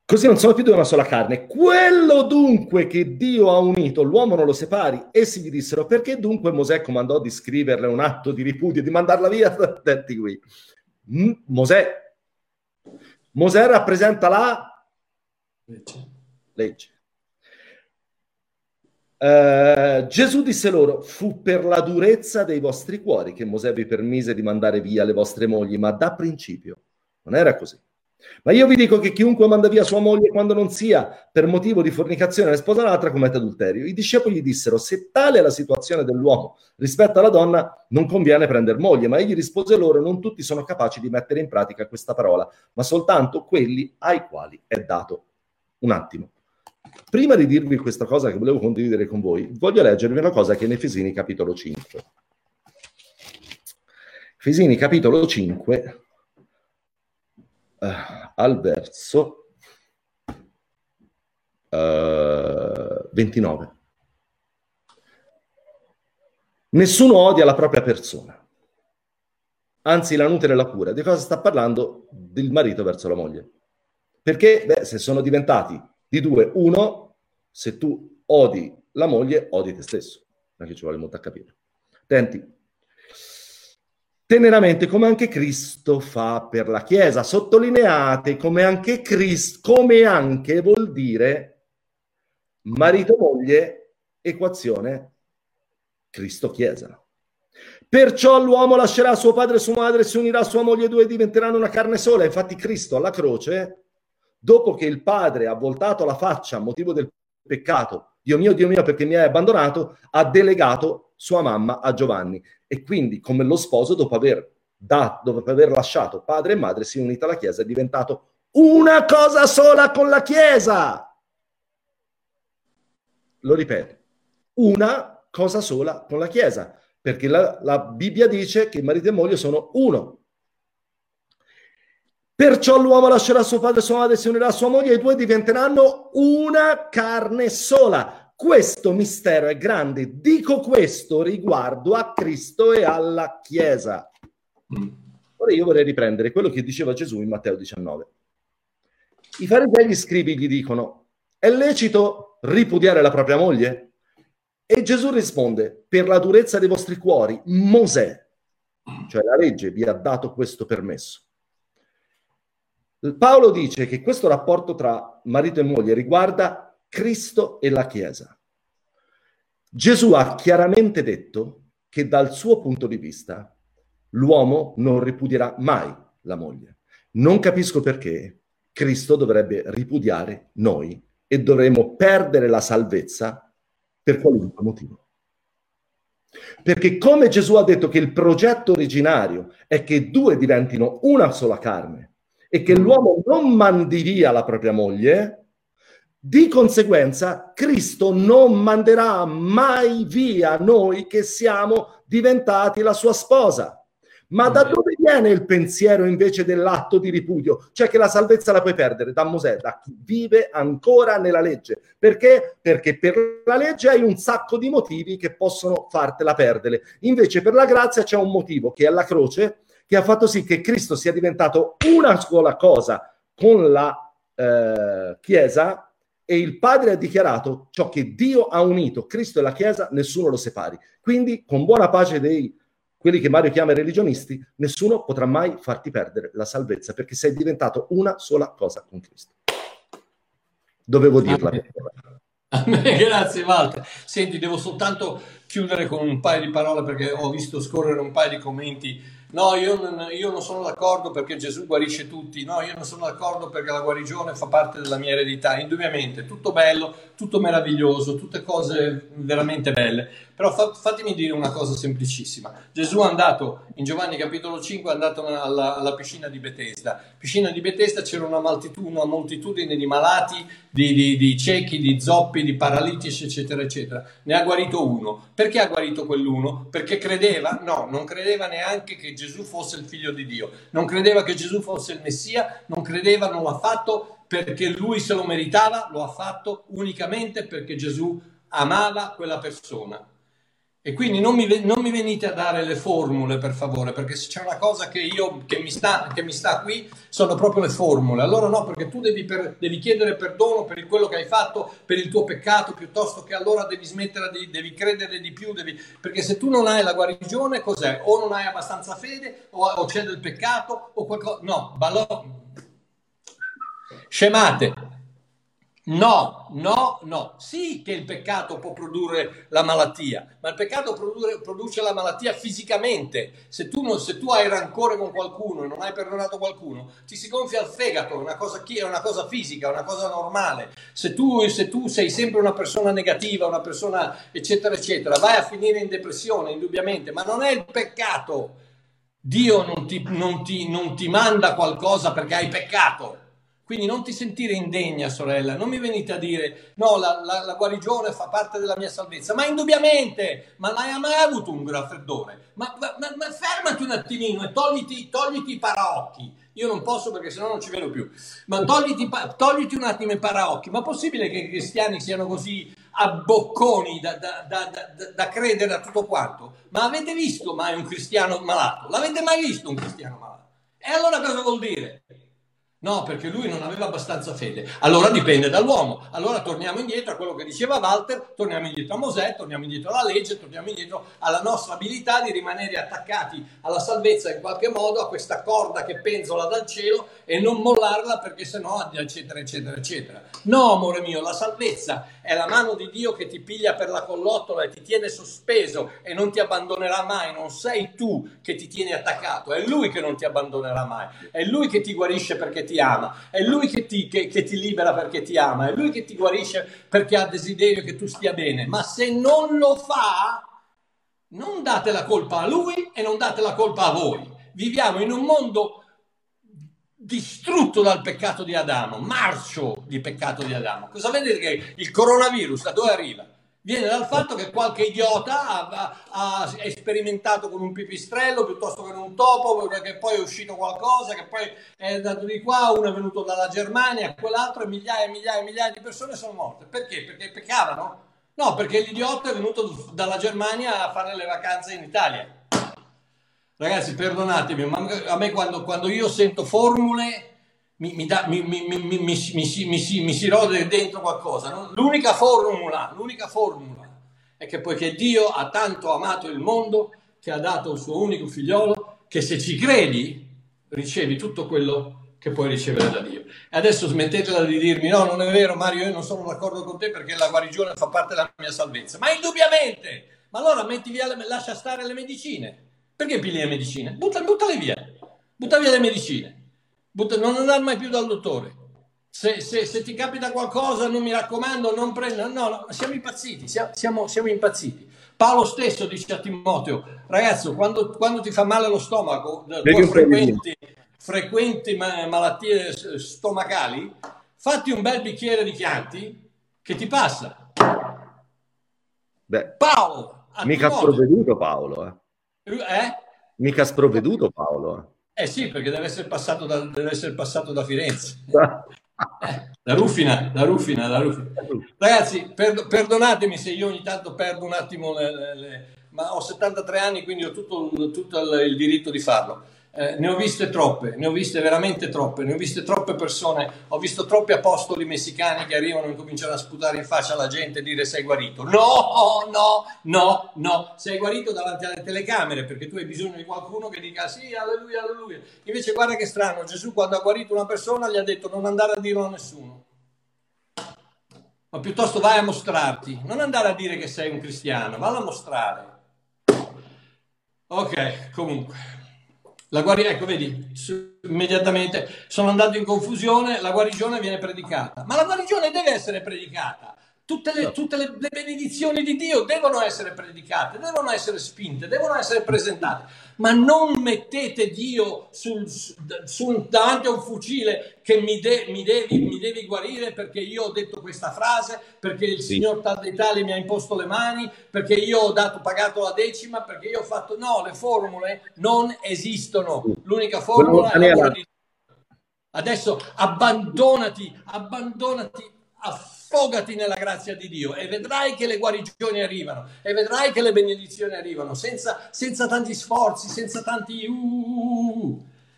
Così non sono più due, una sola carne. Quello dunque che Dio ha unito, l'uomo non lo separi. Essi gli dissero: perché dunque Mosè comandò di scriverle un atto di ripudio e di mandarla via? Senti qui. Mosè rappresenta la legge. Gesù disse loro: fu per la durezza dei vostri cuori che Mosè vi permise di mandare via le vostre mogli, ma da principio non era così. Ma io vi dico che chiunque manda via sua moglie quando non sia per motivo di fornicazione ne sposa un'altra commette adulterio. I discepoli gli dissero: se tale è la situazione dell'uomo rispetto alla donna, non conviene prendere moglie. Ma egli rispose loro: non tutti sono capaci di mettere in pratica questa parola, ma soltanto quelli ai quali è dato. Un attimo, prima di dirvi questa cosa che volevo condividere con voi, voglio leggervi una cosa che è in Efesini capitolo 5. Efesini capitolo 5 al verso 29. Nessuno odia la propria persona, anzi la nutre e la cura. Di cosa sta parlando? Del marito verso la moglie. Perché se sono diventati di due uno, se tu odi la moglie odi te stesso. Anche ci vuole molto a capire. Attenti. Teneramente, come anche Cristo fa per la Chiesa. Sottolineate come anche Cristo, come anche vuol dire marito-moglie, equazione Cristo-Chiesa. Perciò l'uomo lascerà suo padre e sua madre, si unirà a sua moglie, e due diventeranno una carne sola. Infatti Cristo alla croce, dopo che il padre ha voltato la faccia a motivo del peccato, Dio mio, perché mi hai abbandonato, ha delegato sua mamma a Giovanni, e quindi come lo sposo dopo aver lasciato padre e madre si è unita alla Chiesa, è diventato una cosa sola con la Chiesa. Lo ripeto, una cosa sola con la Chiesa, perché la Bibbia dice che marito e moglie sono uno. Perciò l'uomo lascerà suo padre e sua madre, si unirà a sua moglie, e i due diventeranno una carne sola. Questo mistero è grande. Dico questo riguardo a Cristo e alla Chiesa. Ora io vorrei riprendere quello che diceva Gesù in Matteo 19. I farisei e gli scribi gli dicono: è lecito ripudiare la propria moglie? E Gesù risponde: per la durezza dei vostri cuori, Mosè, cioè la legge, vi ha dato questo permesso. Paolo dice che questo rapporto tra marito e moglie riguarda Cristo e la Chiesa. Gesù ha chiaramente detto che dal suo punto di vista l'uomo non ripudierà mai la moglie. Non capisco perché Cristo dovrebbe ripudiare noi e dovremmo perdere la salvezza per qualunque motivo. Perché come Gesù ha detto che il progetto originario è che due diventino una sola carne e che l'uomo non mandi via la propria moglie, di conseguenza Cristo non manderà mai via noi che siamo diventati la sua sposa. Ma da dove viene il pensiero invece dell'atto di ripudio? Cioè che la salvezza la puoi perdere? Da Mosè, da chi vive ancora nella legge. Perché? Perché per la legge hai un sacco di motivi che possono fartela perdere. Invece per la grazia c'è un motivo, che è la croce, che ha fatto sì che Cristo sia diventato una sola cosa con la Chiesa. E il Padre ha dichiarato: ciò che Dio ha unito, Cristo e la Chiesa, nessuno lo separi. Quindi, con buona pace dei quelli che Mario chiama religionisti, nessuno potrà mai farti perdere la salvezza, perché sei diventato una sola cosa con Cristo. Dovevo dirla. Grazie Walter. Senti, devo soltanto chiudere con un paio di parole, perché ho visto scorrere un paio di commenti. No, io non sono d'accordo perché Gesù guarisce tutti. No, io non sono d'accordo perché la guarigione fa parte della mia eredità. Indubbiamente, tutto bello, tutto meraviglioso, tutte cose veramente belle. Però fatemi dire una cosa semplicissima. Gesù è andato, in Giovanni capitolo 5, è andato alla piscina di Betesda. Piscina di Betesda c'era una moltitudine di malati, di ciechi, di zoppi, di paralitici, eccetera, eccetera. Ne ha guarito uno. Perché ha guarito quell'uno? Perché credeva? No, non credeva neanche che Gesù fosse il figlio di Dio, non credeva che Gesù fosse il Messia, non credeva, non l'ha fatto perché lui se lo meritava, lo ha fatto unicamente perché Gesù amava quella persona. E quindi non mi venite a dare le formule, per favore, perché se c'è una cosa che mi sta qui sono proprio le formule. Allora no, perché tu devi chiedere perdono per quello che hai fatto, per il tuo peccato, piuttosto che allora devi smettere, devi credere di più, perché se tu non hai la guarigione, cos'è? O non hai abbastanza fede, o c'è del peccato, o qualcosa... No, scemate. No. Sì che il peccato può produrre la malattia, ma il peccato produce la malattia fisicamente. Se tu hai rancore con qualcuno e non hai perdonato qualcuno, ti si gonfia il fegato, è una cosa fisica, è una cosa normale. Se tu sei sempre una persona negativa, una persona eccetera eccetera, vai a finire in depressione, indubbiamente, ma non è il peccato. Dio non ti manda qualcosa perché hai peccato. Quindi non ti sentire indegna, sorella, non mi venite a dire no, la guarigione fa parte della mia salvezza, ma indubbiamente, ma l'hai mai avuto un raffreddore? Ma fermati un attimino e togliti i paraocchi. Io non posso perché sennò non ci vedo più, ma togliti un attimo i paraocchi. Ma è possibile che i cristiani siano così abbocconi da credere a tutto quanto? Ma avete visto mai un cristiano malato? L'avete mai visto un cristiano malato? E allora cosa vuol dire? No, perché lui non aveva abbastanza fede. Allora dipende dall'uomo. Allora torniamo indietro a quello che diceva Walter, torniamo indietro a Mosè, torniamo indietro alla legge, torniamo indietro alla nostra abilità di rimanere attaccati alla salvezza in qualche modo, a questa corda che penzola dal cielo e non mollarla, perché sennò eccetera eccetera eccetera. No, amore mio, la salvezza è la mano di Dio che ti piglia per la collottola e ti tiene sospeso e non ti abbandonerà mai. Non sei tu che ti tieni attaccato, è lui che non ti abbandonerà mai, è lui che ti guarisce perché ti ama, è lui che ti libera perché ti ama, è lui che ti guarisce perché ha desiderio che tu stia bene. Ma se non lo fa, non date la colpa a lui e non date la colpa a voi. Viviamo in un mondo distrutto dal peccato di Adamo, marcio di peccato di Adamo. Cosa vedete che il coronavirus da dove arriva? Viene dal fatto che qualche idiota ha sperimentato con un pipistrello piuttosto che con un topo, che poi è uscito qualcosa, che poi è andato di qua, uno è venuto dalla Germania, quell'altro, e migliaia e migliaia e migliaia di persone sono morte. Perché? Perché peccavano? No, perché l'idiota è venuto dalla Germania a fare le vacanze in Italia. Ragazzi, perdonatemi, ma a me quando io sento formule mi si rode dentro qualcosa, no? L'unica formula è che poiché Dio ha tanto amato il mondo che ha dato il suo unico figliolo, che se ci credi ricevi tutto quello che puoi ricevere da Dio. E adesso smettetela di dirmi no, non è vero Mario, io non sono d'accordo con te perché la guarigione fa parte della mia salvezza. Ma indubbiamente! Ma allora metti via, lascia stare le medicine. Perché pigli le medicine? Buttale via. Butta via le medicine. Non andare mai più dal dottore. Se ti capita qualcosa, non mi raccomando, non prendere. No, siamo impazziti. Siamo impazziti. Paolo stesso dice a Timoteo: ragazzo, quando ti fa male lo stomaco, frequenti malattie stomacali, fatti un bel bicchiere di Chianti che ti passa. Beh, Paolo, mica ha provveduto Paolo, eh. Mica sprovveduto Paolo. Sì, perché deve essere passato da Firenze. La Ruffina. Ragazzi, perdonatemi se io ogni tanto perdo un attimo ma ho 73 anni, quindi ho tutto il diritto di farlo. Ne ho viste veramente troppe persone, ho visto troppi apostoli messicani che arrivano e cominciano a sputare in faccia alla gente e dire sei guarito. No, sei guarito davanti alle telecamere, perché tu hai bisogno di qualcuno che dica sì, alleluia, alleluia. Invece guarda che strano, Gesù quando ha guarito una persona gli ha detto non andare a dirlo a nessuno. ma piuttosto vai a mostrarti. Non andare a dire che sei un cristiano, valla a mostrare. Ok, comunque, la guarigione, ecco, vedi, immediatamente sono andato in confusione, la guarigione viene predicata, ma la guarigione deve essere predicata. Tutte le benedizioni di Dio devono essere predicate, devono essere spinte, devono essere presentate, ma non mettete Dio davanti a un fucile che mi devi guarire perché io ho detto questa frase, perché il Signor tal dei tali mi ha imposto le mani, perché io ho pagato la decima, perché io ho fatto... No, le formule non esistono, l'unica formula è la parola di Dio. Adesso abbandonati affogati nella grazia di Dio e vedrai che le guarigioni arrivano e vedrai che le benedizioni arrivano senza tanti sforzi, senza tanti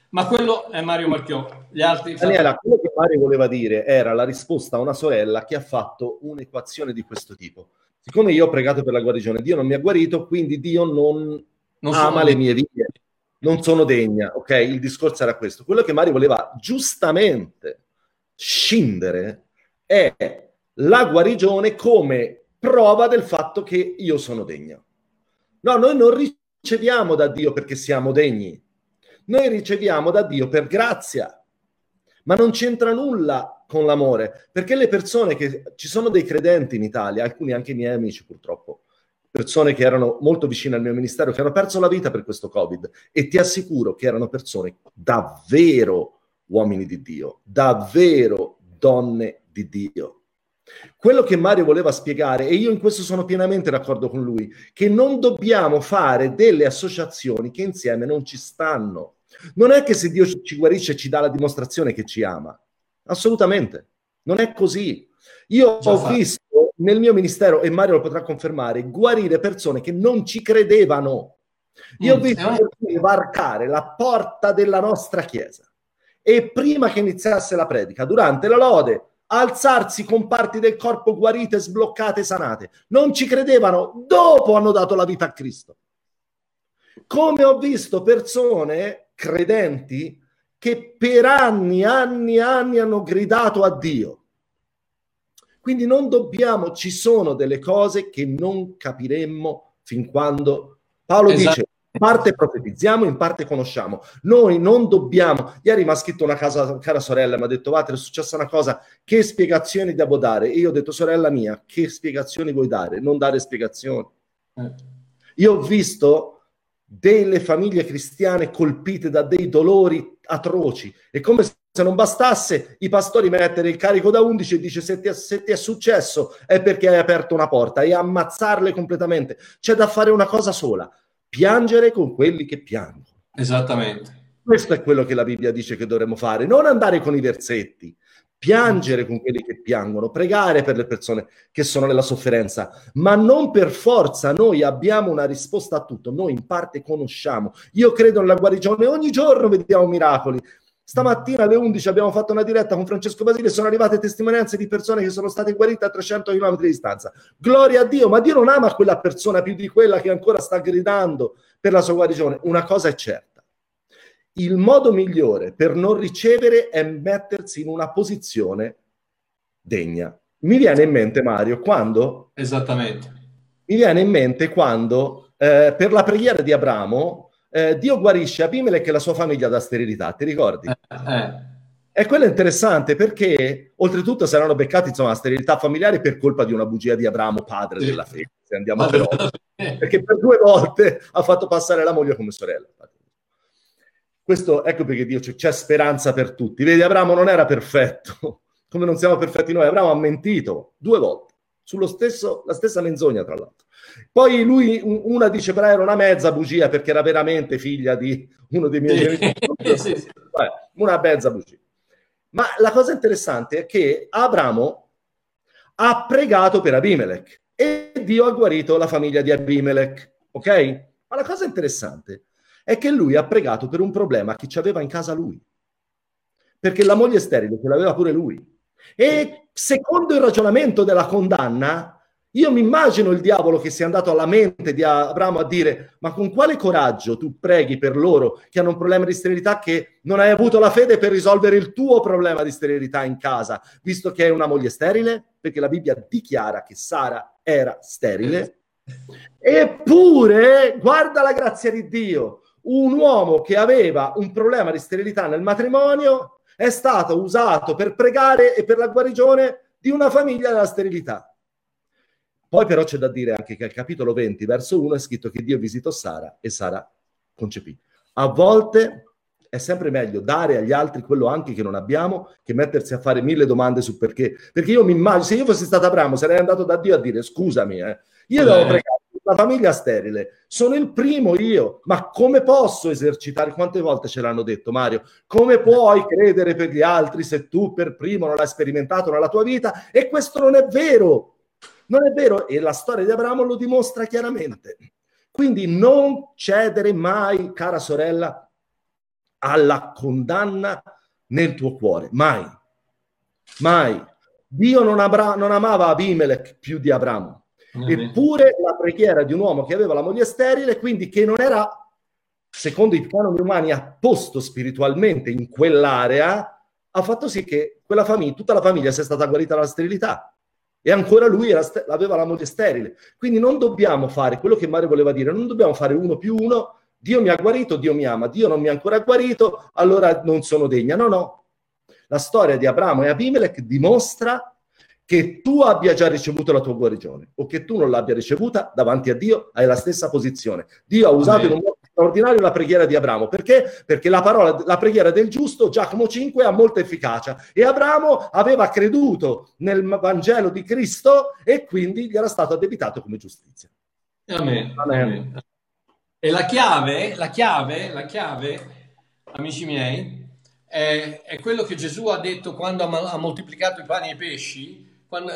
Ma quello è Mario Marchiò. Gli altri... Daniela, quello che Mario voleva dire era la risposta a una sorella che ha fatto un'equazione di questo tipo. Siccome io ho pregato per la guarigione, Dio non mi ha guarito, quindi Dio non ama le mie vie, non sono degna, ok? Il discorso era questo. Quello che Mario voleva giustamente scindere è la guarigione come prova del fatto che io sono degno. No, noi non riceviamo da Dio perché siamo degni, noi riceviamo da Dio per grazia, ma non c'entra nulla con l'amore, perché le persone che... ci sono dei credenti in Italia, alcuni anche miei amici purtroppo, persone che erano molto vicine al mio ministero, che hanno perso la vita per questo Covid, e ti assicuro che erano persone davvero uomini di Dio, davvero donne di Dio. Quello che Mario voleva spiegare, e io in questo sono pienamente d'accordo con lui, che non dobbiamo fare delle associazioni che insieme non ci stanno. Non è che se Dio ci guarisce ci dà la dimostrazione che ci ama, assolutamente non è così. Io ho visto nel mio ministero, e Mario lo potrà confermare, guarire persone che non ci credevano. Io ho visto varcare la porta della nostra chiesa e prima che iniziasse la predica, durante la lode, alzarsi con parti del corpo guarite, sbloccate, sanate. Non ci credevano, dopo hanno dato la vita a Cristo. Come ho visto persone credenti che per anni hanno gridato a Dio. Quindi non dobbiamo... ci sono delle cose che non capiremmo fin quando... Paolo dice: in parte profetizziamo, in parte conosciamo. Noi non dobbiamo... Ieri mi ha scritto cara sorella, mi ha detto: Walter, è successa una cosa, che spiegazioni devo dare? E io ho detto: sorella mia, che spiegazioni vuoi dare? Non dare spiegazioni. Io ho visto delle famiglie cristiane colpite da dei dolori atroci, e come se non bastasse i pastori mettere il carico da 11 e dice: se ti è successo è perché hai aperto una porta, e ammazzarle completamente. C'è da fare una cosa sola: piangere con quelli che piangono. Esattamente. Questo è quello che la Bibbia dice che dovremmo fare, non andare con i versetti, piangere con quelli che piangono, pregare per le persone che sono nella sofferenza, ma non per forza noi abbiamo una risposta a tutto. Noi in parte conosciamo. Io credo nella guarigione, ogni giorno vediamo miracoli. Stamattina alle 11 abbiamo fatto una diretta con Francesco Basile, sono arrivate testimonianze di persone che sono state guarite a 300 km di distanza. Gloria a Dio, ma Dio non ama quella persona più di quella che ancora sta gridando per la sua guarigione. Una cosa è certa: il modo migliore per non ricevere è mettersi in una posizione degna. Mi viene in mente, Mario, quando... Esattamente. Mi viene in mente quando per la preghiera di Abramo Dio guarisce Abimelech e la sua famiglia da sterilità, ti ricordi? E quello è interessante, perché oltretutto saranno beccati, insomma, la sterilità familiare per colpa di una bugia di Abramo, padre della fede, se andiamo a vedere, perché per 2 volte ha fatto passare la moglie come sorella. Questo, ecco perché Dio c'è speranza per tutti. Vedi, Abramo non era perfetto, come non siamo perfetti noi. Abramo ha mentito 2 volte, la stessa menzogna, tra l'altro. Poi lui, una dice però era una mezza bugia perché era veramente figlia di uno dei miei genitori. Sì. Una mezza bugia. Ma la cosa interessante è che Abramo ha pregato per Abimelech e Dio ha guarito la famiglia di Abimelech, ok? Ma la cosa interessante è che lui ha pregato per un problema che c'aveva in casa lui, perché la moglie sterile ce l'aveva pure lui, e secondo il ragionamento della condanna Io mi immagino il diavolo che sia andato alla mente di Abramo a dire: ma con quale coraggio tu preghi per loro che hanno un problema di sterilità, che non hai avuto la fede per risolvere il tuo problema di sterilità in casa, visto che hai una moglie sterile? Perché la Bibbia dichiara che Sara era sterile. Eppure, guarda la grazia di Dio, un uomo che aveva un problema di sterilità nel matrimonio è stato usato per pregare e per la guarigione di una famiglia dalla sterilità. Poi però c'è da dire anche che al capitolo 20, verso 1, è scritto che Dio visitò Sara e Sara concepì. A volte è sempre meglio dare agli altri quello anche che non abbiamo, che mettersi a fare 1000 domande su perché. Perché io mi immagino, se io fossi stato Abramo, sarei andato da Dio a dire: scusami, io devo pregare una famiglia sterile, sono il primo io, ma come posso esercitare? Quante volte ce l'hanno detto, Mario? Come puoi credere per gli altri se tu per primo non l'hai sperimentato nella tua vita? E questo non è vero. Non è vero, e la storia di Abramo lo dimostra chiaramente. Quindi non cedere mai, cara sorella, alla condanna nel tuo cuore, mai, mai. Dio non amava Abimelech più di Abramo, eppure la preghiera di un uomo che aveva la moglie sterile, quindi che non era, secondo i canoni umani, a posto spiritualmente in quell'area, ha fatto sì che quella famiglia, tutta la famiglia sia stata guarita dalla sterilità. E ancora lui aveva la moglie sterile. Quindi non dobbiamo fare quello che Mario voleva dire, non dobbiamo fare 1+1, Dio mi ha guarito, Dio mi ama, Dio non mi ha ancora guarito, allora non sono degna. No, no. La storia di Abramo e Abimelech dimostra che tu abbia già ricevuto la tua guarigione o che tu non l'abbia ricevuta, davanti a Dio hai la stessa posizione. Dio ha usato in un modo straordinario la preghiera di Abramo. Perché? Perché la preghiera del giusto, Giacomo 5, ha molta efficacia, e Abramo aveva creduto nel Vangelo di Cristo e quindi gli era stato addebitato come giustizia. Amen. Amen. E la chiave, amici miei, è quello che Gesù ha detto quando ha moltiplicato i pani e i pesci,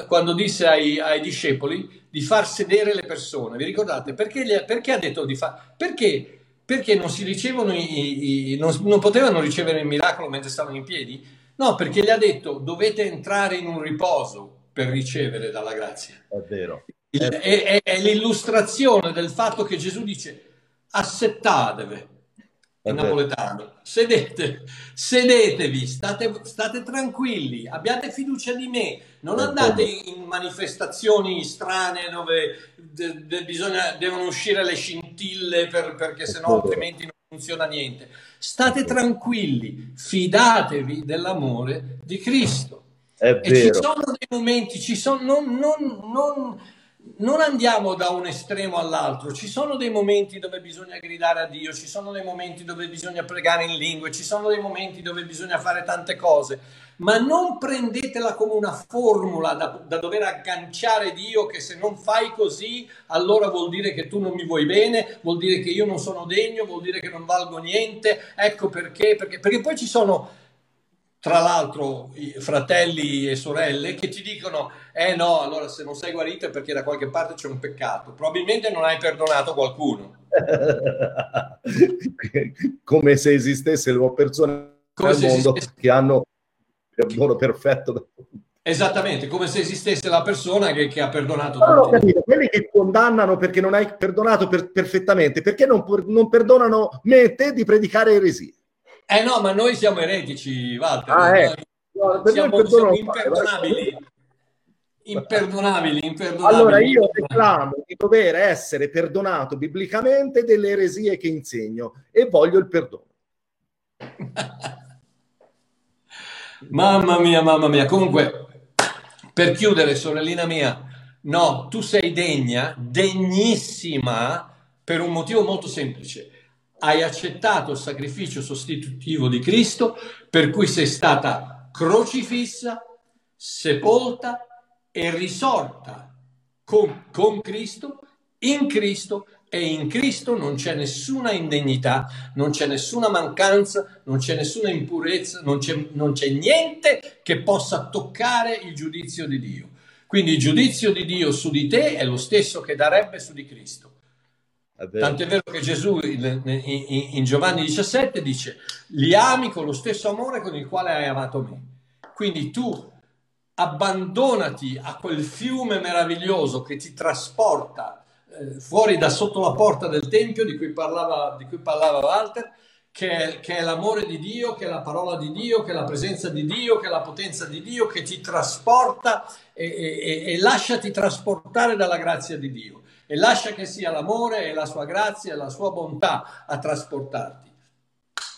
quando disse ai discepoli di far sedere le persone. Vi ricordate? Perché ha detto di far? Perché non si ricevono non potevano ricevere il miracolo mentre stavano in piedi? No, perché gli ha detto: dovete entrare in un riposo per ricevere dalla grazia. È vero. È l'illustrazione del fatto che Gesù dice: assettatevi, in napoletano, sedetevi, state tranquilli, abbiate fiducia di me, non andate in manifestazioni strane dove devono uscire le scintille perché sennò altrimenti non funziona niente. State tranquilli, fidatevi dell'amore di Cristo. È vero. E ci sono dei momenti, non andiamo da un estremo all'altro, ci sono dei momenti dove bisogna gridare a Dio, ci sono dei momenti dove bisogna pregare in lingue, ci sono dei momenti dove bisogna fare tante cose, ma non prendetela come una formula da dover agganciare Dio, che se non fai così allora vuol dire che tu non mi vuoi bene, vuol dire che io non sono degno, vuol dire che non valgo niente. Ecco perché poi ci sono, tra l'altro, fratelli e sorelle che ti dicono: no, allora se non sei guarito è perché da qualche parte c'è un peccato, probabilmente non hai perdonato qualcuno. Come se esistessero persone nel mondo che hanno perdono perfetto. Esattamente, come se esistesse la persona che ha perdonato. No, ho capito. Quelli che condannano perché non hai perdonato perfettamente, perché non perdonano me e te di predicare eresie. No, ma noi siamo eretici, Walter. Siamo imperdonabili. Imperdonabili. Allora io reclamo di dover essere perdonato biblicamente delle eresie che insegno e voglio il perdono. Mamma mia. Comunque, per chiudere, sorellina mia, no, tu sei degnissima per un motivo molto semplice. Hai accettato il sacrificio sostitutivo di Cristo, per cui sei stata crocifissa, sepolta e risorta con Cristo, in Cristo, e in Cristo non c'è nessuna indegnità, non c'è nessuna mancanza, non c'è nessuna impurezza, non c'è niente che possa toccare il giudizio di Dio. Quindi il giudizio di Dio su di te è lo stesso che darebbe su di Cristo. Tant'è vero che Gesù in Giovanni 17 dice: li ami con lo stesso amore con il quale hai amato me. Quindi tu abbandonati a quel fiume meraviglioso che ti trasporta fuori da sotto la porta del Tempio di cui parlava Walter, che è l'amore di Dio, che è la parola di Dio, che è la presenza di Dio, che è la potenza di Dio, che ti trasporta e lasciati trasportare dalla grazia di Dio. E lascia che sia l'amore e la sua grazia e la sua bontà a trasportarti.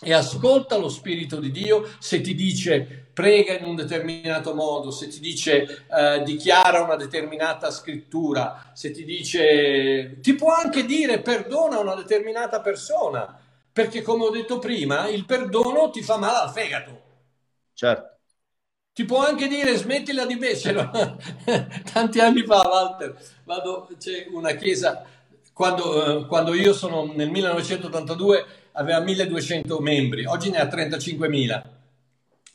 E ascolta lo Spirito di Dio se ti dice prega in un determinato modo, se ti dice dichiara una determinata scrittura, se ti dice, ti può anche dire perdona una determinata persona, perché come ho detto prima il perdono ti fa male al fegato. Certo. Ti può anche dire smettila di becero. Tanti anni fa, Walter, c'è una chiesa, quando io sono nel 1982 aveva 1200 membri, oggi ne ha 35.000.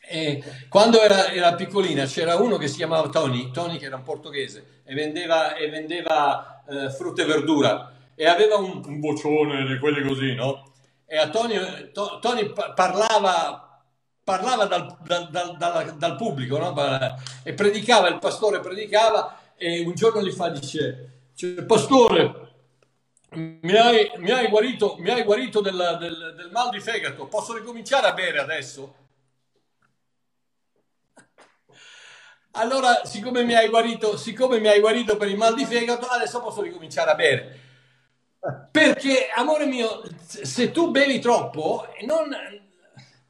E quando era piccolina c'era uno che si chiamava Tony, che era un portoghese e vendeva frutta e verdura, e aveva un boccione di quelli così, no? E a Tony parlava dal pubblico, no? E predicava, il pastore predicava, e un giorno gli dice pastore, mi hai guarito del mal di fegato, posso ricominciare a bere adesso? Allora, siccome mi hai guarito per il mal di fegato, adesso posso ricominciare a bere. Perché, amore mio, se tu bevi troppo,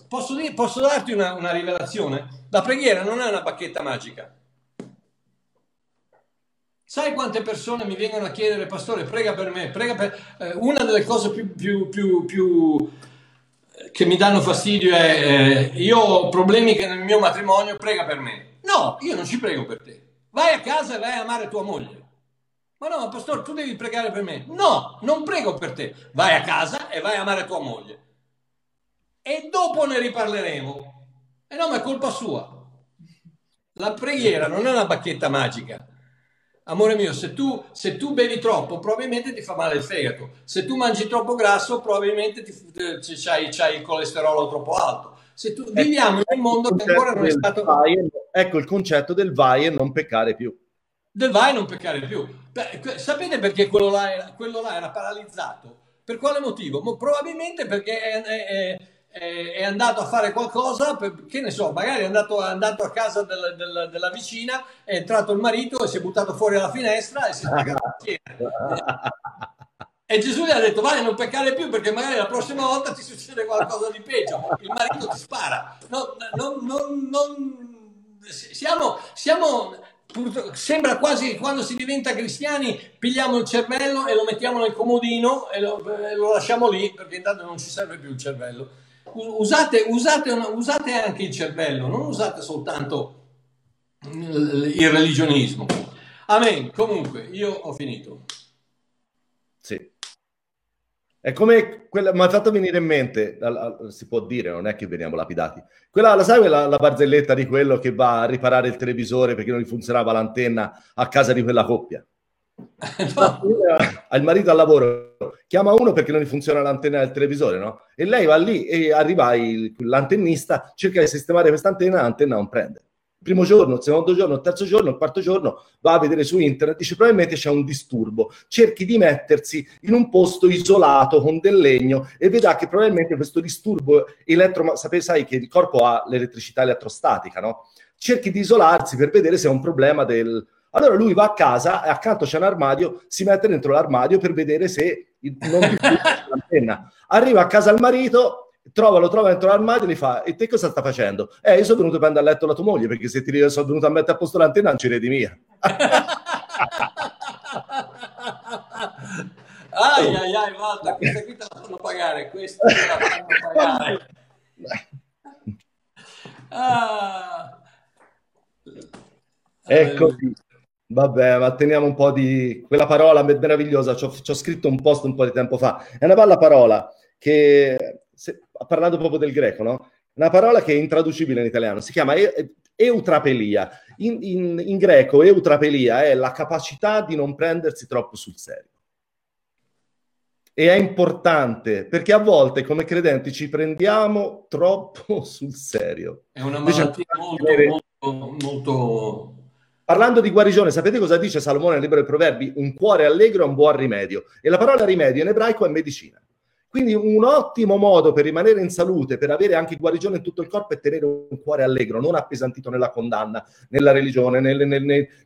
posso darti una rivelazione. La preghiera non è una bacchetta magica. Sai quante persone mi vengono a chiedere, pastore, prega per me, una delle cose più che mi danno fastidio è io ho problemi nel mio matrimonio, prega per me. No, io non ci prego per te. Vai a casa e vai a amare tua moglie. Ma no, pastore, tu devi pregare per me. No, non prego per te. Vai a casa e vai a amare tua moglie. E dopo ne riparleremo. E no, ma è colpa sua. La preghiera non è una bacchetta magica. Amore mio, se tu bevi troppo, probabilmente ti fa male il fegato. Se tu mangi troppo grasso, probabilmente c'hai il colesterolo troppo alto. Se tu viviamo in un mondo che ancora non è stato... Ecco il concetto del vai e non peccare più. Beh, sapete perché quello là era paralizzato? Per quale motivo? Probabilmente perché è andato a fare qualcosa, che ne so, magari è andato a casa della vicina, è entrato il marito e si è buttato fuori alla finestra e si è pagato. E Gesù gli ha detto vai, non peccare più, perché magari la prossima volta ti succede qualcosa di peggio, il marito ti spara. Siamo sembra quasi che quando si diventa cristiani pigliamo il cervello e lo mettiamo nel comodino e lo lasciamo lì, perché intanto non ci serve più il cervello. Usate anche il cervello, non usate soltanto il religionismo. Amen. Comunque, io ho finito. Sì. È come quella, mi ha fatto venire in mente, si può dire, non è che veniamo lapidati. Quella, la sai, la barzelletta di quello che va a riparare il televisore perché non gli funzionava l'antenna a casa di quella coppia. No. Al marito al lavoro chiama uno perché non gli funziona l'antenna del televisore, no? E lei va lì e arriva l'antennista, cerca di sistemare questa antenna, l'antenna non prende. Il primo giorno, il secondo giorno, il terzo giorno, il quarto giorno va a vedere su internet, dice probabilmente c'è un disturbo, cerchi di mettersi in un posto isolato con del legno e vedrà che probabilmente questo disturbo sai che il corpo ha l'elettricità elettrostatica, no? Cerchi di isolarsi per vedere se è un problema del... Allora lui va a casa e accanto c'è un armadio, si mette dentro l'armadio per vedere se non ti funziona l'antenna. Arriva a casa al marito, lo trova dentro l'armadio e gli fa e te cosa sta facendo? Io sono venuto a prendere a letto la tua moglie, perché se ti sono venuto a mettere a posto l'antenna non ci redi mia. Ai, Walter, questa qui te la fanno pagare, questa te la fanno pagare. Ecco. Vabbè, ma teniamo un po' di quella parola meravigliosa, ci ho scritto un post un po' di tempo fa, è una bella parola che, parlando proprio del greco, no? Una parola che è intraducibile in italiano, si chiama eutrapelia, in greco eutrapelia è la capacità di non prendersi troppo sul serio. E è importante, perché a volte come credenti ci prendiamo troppo sul serio. È una malattia molto... Parlando di guarigione, sapete cosa dice Salomone nel libro dei Proverbi? Un cuore allegro è un buon rimedio. E la parola rimedio in ebraico è medicina. Quindi un ottimo modo per rimanere in salute, per avere anche guarigione in tutto il corpo, è tenere un cuore allegro, non appesantito nella condanna, nella religione, nei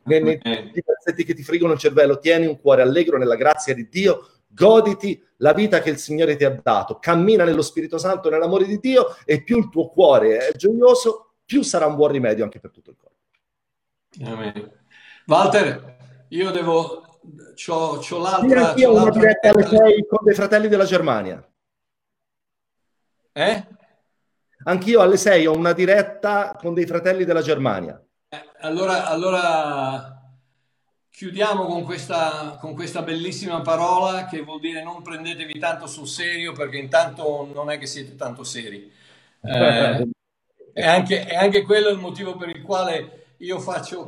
pezzetti che ti friggono il cervello. Tieni un cuore allegro nella grazia di Dio, goditi la vita che il Signore ti ha dato, cammina nello Spirito Santo, nell'amore di Dio, e più il tuo cuore è gioioso, più sarà un buon rimedio anche per tutto il corpo. Amen. Walter, io devo... C'ho l'altra... Sì, c'ho una l'altra diretta alle 6 con dei fratelli della Germania. Eh? Anch'io alle 6 ho una diretta con dei fratelli della Germania. Allora chiudiamo con questa bellissima parola che vuol dire non prendetevi tanto sul serio, perché intanto non è che siete tanto seri. È anche quello il motivo per il quale... Io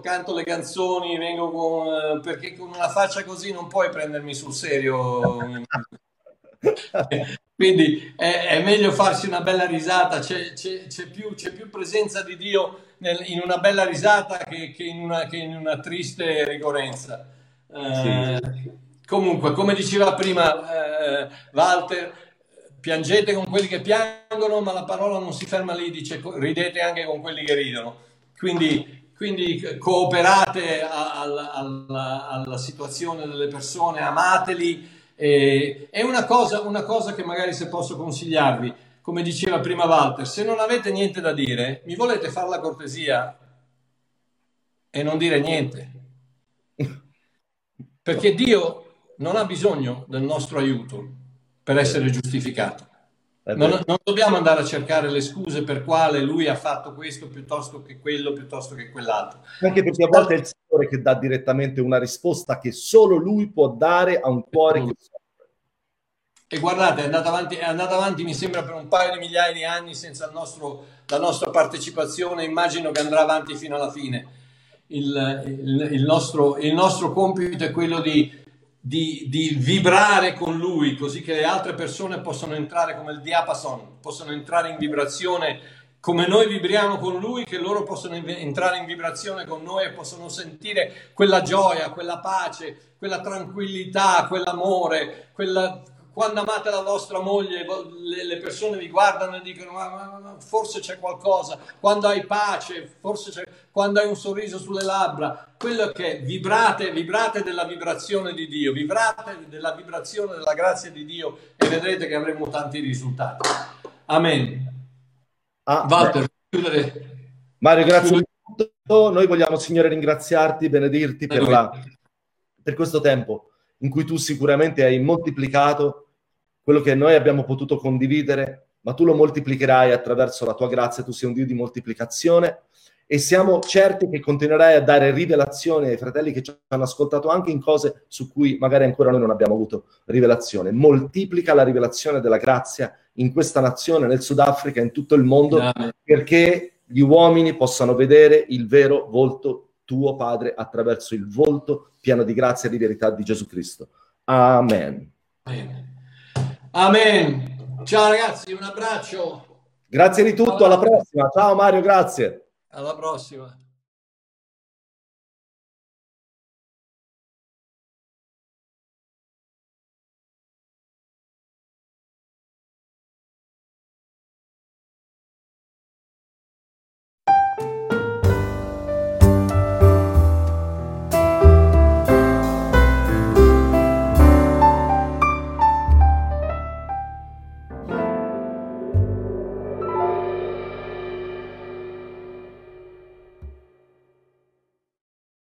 canto le canzoni, vengo perché con una faccia così non puoi prendermi sul serio. Quindi è meglio farsi una bella risata, c'è più presenza di Dio in una bella risata che in una triste rigorenza. Sì. Comunque, come diceva prima Walter, piangete con quelli che piangono, ma la parola non si ferma lì, dice ridete anche con quelli che ridono. Quindi cooperate alla situazione delle persone, amateli. È una cosa che magari, se posso consigliarvi, come diceva prima Walter, se non avete niente da dire, mi volete fare la cortesia e non dire niente. Perché Dio non ha bisogno del nostro aiuto per essere giustificato. Non dobbiamo andare a cercare le scuse per quale lui ha fatto questo piuttosto che quello, piuttosto che quell'altro. Anche perché a volte è il Signore che dà direttamente una risposta che solo lui può dare a un cuore che soffre. E guardate, è andata avanti mi sembra per un paio di migliaia di anni senza la nostra partecipazione. Immagino che andrà avanti fino alla fine. Il nostro compito è quello di vibrare con lui, così che le altre persone possono entrare come il diapason, possono entrare in vibrazione come noi vibriamo con lui, che loro possono entrare in vibrazione con noi e possono sentire quella gioia, quella pace, quella tranquillità, quell'amore, quando amate la vostra moglie le persone vi guardano e dicono ma forse c'è qualcosa, quando hai pace, forse c'è, quando hai un sorriso sulle labbra, quello che vibrate della vibrazione di Dio, vibrate della vibrazione della grazia di Dio e vedrete che avremo tanti risultati. Amen. Walter, chiudere. Mario, grazie di tutto. Noi vogliamo, Signore, ringraziarti, benedirti per questo tempo in cui tu sicuramente hai moltiplicato quello che noi abbiamo potuto condividere, ma tu lo moltiplicherai attraverso la tua grazia. Tu sei un Dio di moltiplicazione e siamo certi che continuerai a dare rivelazione ai fratelli che ci hanno ascoltato anche in cose su cui magari ancora noi non abbiamo avuto rivelazione. Moltiplica la rivelazione della grazia in questa nazione, nel Sudafrica, in tutto il mondo, perché gli uomini possano vedere il vero volto tuo, Padre, attraverso il volto pieno di grazia e di verità di Gesù Cristo. Amen. Amen. Ciao ragazzi, un abbraccio. Grazie di tutto, alla prossima. Ciao Mario, grazie. Alla prossima.